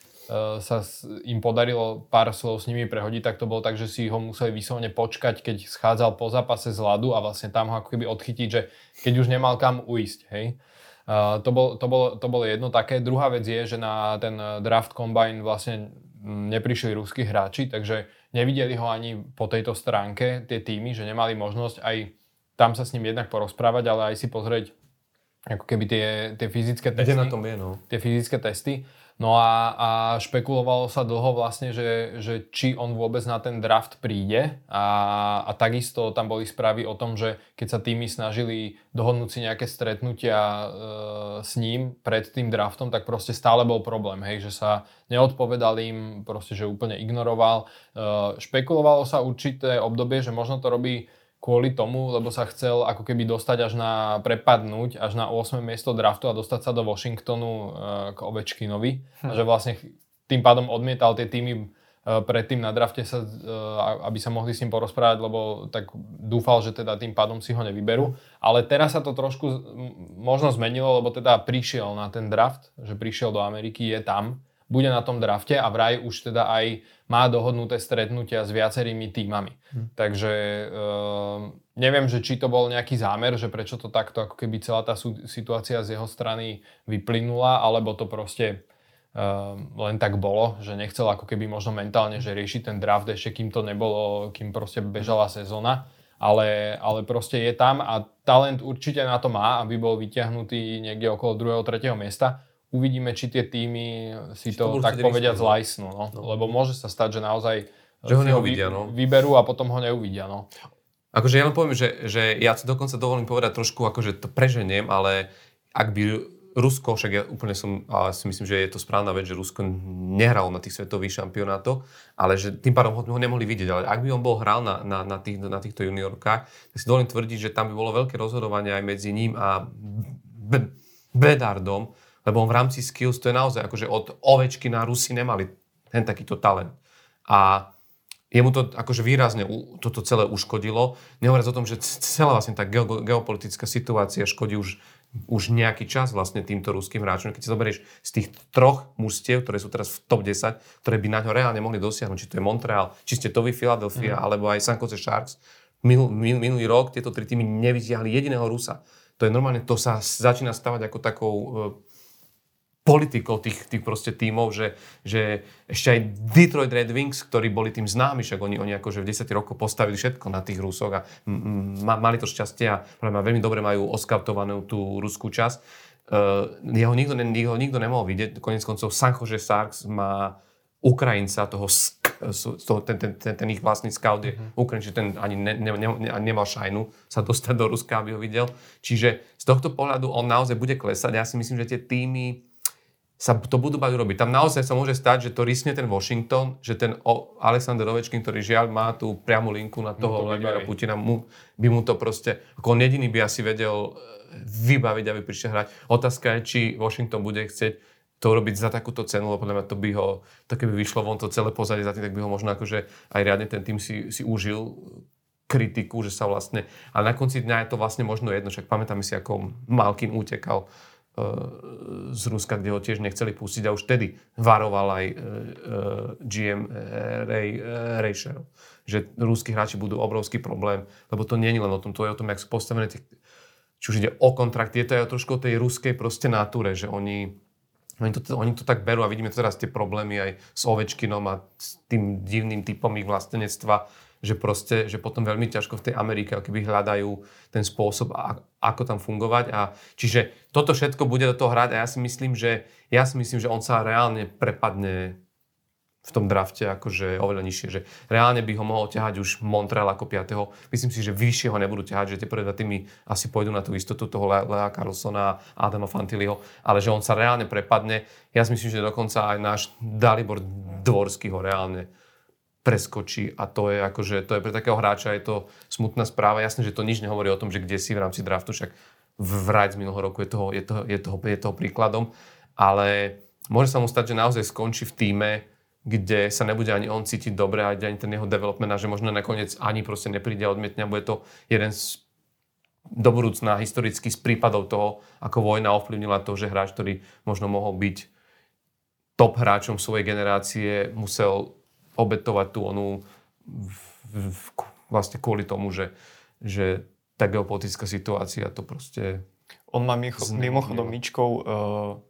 sa im podarilo pár slov s nimi prehodiť, tak to bolo tak, že si ho museli vyslovne počkať, keď schádzal po zápase z ľadu a vlastne tam ho ako keby odchytiť, že keď už nemal kam uísť, hej. Uh, to, bol, to, bol, to bolo jedno také. Druhá vec je, že na ten draft combine vlastne neprišli ruskí hráči, takže nevideli ho ani po tejto stránke tie týmy, že nemali možnosť aj tam sa s ním jednak porozprávať, ale aj si pozrieť ako keby tie, tie fyzické testy. Kde na tom je, no? Tie fyzické testy. No a, a špekulovalo sa dlho vlastne, že, že či on vôbec na ten draft príde a, a takisto tam boli správy o tom, že keď sa týmy snažili dohodnúť si nejaké stretnutia e, s ním pred tým draftom, tak proste stále bol problém, hej, že sa neodpovedal im, proste, že úplne ignoroval. E, špekulovalo sa určité obdobie, že možno to robí kvôli tomu, lebo sa chcel ako keby dostať až na prepadnúť, až na ôsme miesto draftu a dostať sa do Washingtonu e, k Ovečkinovi. Hm. A že vlastne tým pádom odmietal tie týmy e, predtým na drafte, sa, e, aby sa mohli s ním porozprávať, lebo tak dúfal, že teda tým pádom si ho nevyberú. Ale teraz sa to trošku možno zmenilo, lebo teda prišiel na ten draft, že prišiel do Ameriky, je tam, bude na tom drafte a vraj už teda aj má dohodnuté stretnutia s viacerými tímami. Hm. Takže e, neviem, že či to bol nejaký zámer, že prečo to takto ako keby celá tá sú, situácia z jeho strany vyplynula, alebo to proste e, len tak bolo, že nechcel ako keby možno mentálne, že rieši ten draft ešte, kým to nebolo, kým proste bežala sezóna, ale, ale proste je tam a talent určite na to má, aby bol vyťahnutý niekde okolo druhého, tretieho miesta. Uvidíme, či tie týmy si to, to tak povediať zlajsnú, no? No. Lebo môže sa stať, že naozaj že ho neuvidia, no? Vyberú a potom ho neuvidia. No? Akože ja len poviem, že, že ja to dokonca dovolím povedať trošku, akože to preženiem, ale ak by Rusko, však ja úplne som, a si myslím, že je to správna vec, že Rusko nehralo na tých svetových šampionátoch, ale že tým pádom ho nemohli vidieť, ale ak by on bol hral na, na, na, tých, na týchto juniorkách, tak si dovolím tvrdiť, že tam by bolo veľké rozhodovanie aj medzi ním a B- Bedardom, lebo v rámci skills to je naozaj akože od Ovečky na Rusy nemali ten takýto talent. A jemu to akože výrazne toto celé uškodilo. Nehovoriac o tom, že celá vlastne tá geopolitická situácia škodí už, už nejaký čas vlastne týmto ruským hráčom. Keď si zoberieš z tých troch mužstiev, ktoré sú teraz v top desať, ktoré by na ňo reálne mohli dosiahnuť, či to je Montreal, či ste to vy Philadelphia, mm. alebo aj San Jose Sharks. Minul, min, minulý rok tieto tri týmy nevytiahli jediného Rusa. To je normálne, to sa začína stavať ako takou politikou tých, tých proste tímov, že, že ešte aj Detroit Red Wings, ktorí boli tým známi, však oni, oni akože v desať rokov postavili všetko na tých Rusoch a m- m- mali to šťastie a veľmi dobre majú oskautovanú tú ruskú časť. Uh, jeho nikto, ne, jeho nikto nemohol vidieť, konec koncov San Jose Sharks má Ukrajinca, toho, sk- toho ten, ten, ten, ten ich vlastný scout je mm-hmm. Ukrajinčí, ten ani ne, ne, ne, nemal šajnu sa dostať do Ruska, aby ho videl. Čiže z tohto pohľadu on naozaj bude klesať. Ja si myslím, že tie týmy sa to budú bať urobiť. Tam naozaj sa môže stať, že to risne ten Washington, že ten Alexander Ovečkin, ktorý žiaľ má tú priamu linku na toho Vladimíra Putina, mu, by mu to proste, ako on jediný by asi vedel vybaviť, aby prišiel hrať. Otázka je, či Washington bude chcieť to urobiť za takúto cenu, lebo podľa mňa to by ho, to keby vyšlo von to celé pozadie za tým, tak by ho možno akože aj riadne ten tým si, si užil kritiku, že sa vlastne, ale na konci dňa je to vlastne možno jedno, však pamätáme si, ako Malkin utekal z Ruska, kde ho tiež nechceli pustiť a už vtedy varoval aj G M Reicherov, že ruskí hráči budú obrovský problém, lebo to nie je len o tom, to je o tom, jak sú postavené, či už ide o kontrakt, je to aj o trošku o tej ruskej proste natúre, že oni, oni, to, oni to tak berú a vidíme teraz tie problémy aj s Ovečkinom a s tým divným typom ich vlastenectva, že proste, že potom veľmi ťažko v tej Amerike, keby hľadajú ten spôsob, a, ako tam fungovať. A čiže toto všetko bude do toho hrať a ja si myslím, že, ja si myslím, že on sa reálne prepadne v tom drafte akože oveľa nižšie. Že reálne by ho mohol ťahať už Montreal ako piateho. Myslím si, že vyššie ho nebudú ťahať, že tie prvé dva týmy asi pôjdu na tú istotu toho Lea Carlsona a Adama Fantiliho, ale že on sa reálne prepadne. Ja si myslím, že dokonca aj náš Dalibor Dvorský ho reálne preskočí a to je akože, to je pre takého hráča je to smutná správa. Jasné, že to nič nehovorí o tom, že kde si v rámci draftu, však vrať z minulého roku je toho, je, toho, je, toho, je toho príkladom, ale môže sa mu stať, že naozaj skončí v tíme, kde sa nebude ani on cítiť dobre a ani ten jeho development, že možno nakoniec ani proste nepríde a odmietne a bude to jeden z do budúcna historicky z prípadov toho, ako vojna ovplyvnila to, že hráč, ktorý možno mohol byť top hráčom svojej generácie, musel obetovať tú onu vlastne kvôli tomu, že, že tá geopolitická situácia to proste... On má mimochodom Mičkov uh,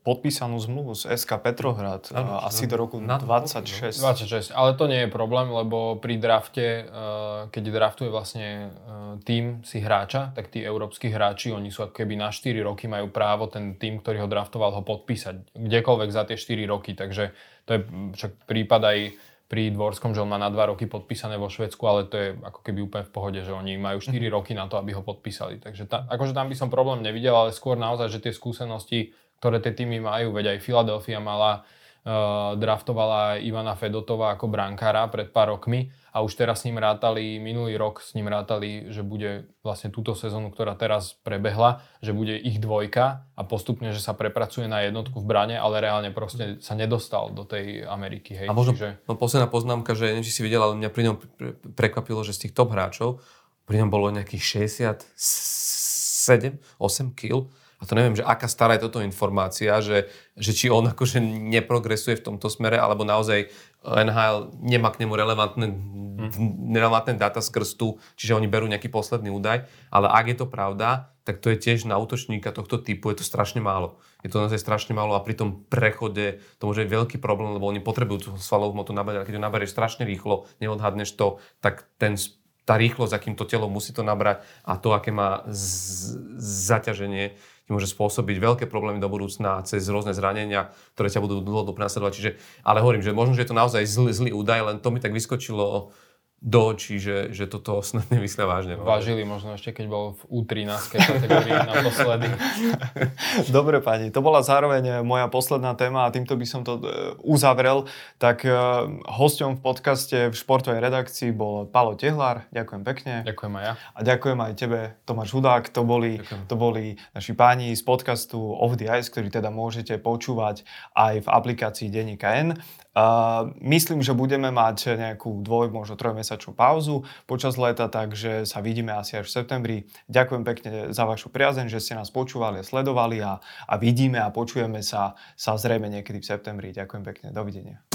podpísanú zmluvu z es ká Petrohrad ano, asi do roku dvadsaťšesť. dvadsaťšesť, ale to nie je problém, lebo pri drafte, uh, keď draftuje vlastne uh, tým si hráča, tak tí európski hráči, oni sú ako keby na štyri roky majú právo ten tým, ktorý ho draftoval, ho podpísať kdekoľvek za tie štyri roky, takže to je však prípad aj pri Dvorskom, že on má na dva roky podpísané vo Švédsku, ale to je ako keby úplne v pohode, že oni majú štyri roky na to, aby ho podpísali. Takže ta, akože tam by som problém nevidel, ale skôr naozaj, že tie skúsenosti, ktoré tie týmy majú, veď aj Philadelphia mala, uh, draftovala Ivana Fedotova ako brankára pred pár rokmi a už teraz s ním rátali, minulý rok s ním rátali, že bude vlastne túto sezónu, ktorá teraz prebehla, že bude ich dvojka a postupne, že sa prepracuje na jednotku v brane, ale reálne proste sa nedostal do tej Ameriky. Hej. A možno čiže... no, posledná poznámka, že neviem, či si videl, ale mňa pri ňom prekvapilo, že z tých top hráčov pri ňom bolo nejakých šesťdesiatsedem osem kill. A to neviem, že aká stará je toto informácia, že, že či on akože neprogresuje v tomto smere, alebo naozaj en há el nemá k nemu relevantné, hmm. relevantné dáta skrz tú, čiže oni berú nejaký posledný údaj. Ale ak je to pravda, tak to je tiež na útočníka tohto typu, je to strašne málo. Je to naozaj strašne málo a pri tom prechode to môže byť veľký problém, lebo oni potrebujú svalovú hmotu naberať, ale keď ho naberieš strašne rýchlo, neodhadneš to, tak ten tá rýchlosť, akým to telo musí to nabrať a to, aké má z- zaťaženie, ti môže spôsobiť veľké problémy do budúcna cez rôzne zranenia, ktoré ťa budú dlhodobo nasledovať. Čiže, ale hovorím, že možno, že je to naozaj zlý, zlý údaj, len to mi tak vyskočilo do očí, že, že toto snad nemyslia vážne. Vážili možno ešte, keď bol v ú trinásť, keď naposledy. Dobre, pani, to bola zároveň moja posledná téma a týmto by som to uzavrel. Tak hosťom v podcaste v športovej redakcii bol Pavol Tehlár. Ďakujem pekne. Ďakujem aj ja. A ďakujem aj tebe, Tomáš Hudák. To boli, to boli naši páni z podcastu Off the Ice, ktorý teda môžete počúvať aj v aplikácii Denníka N. Uh, myslím, že budeme mať nejakú dvoj, možno trojmesačnú pauzu počas leta, takže sa vidíme asi až v septembri. Ďakujem pekne za vašu priazeň, že ste nás počúvali a sledovali a, a vidíme a počujeme sa, sa zrejme niekedy v septembri. Ďakujem pekne, dovidenia.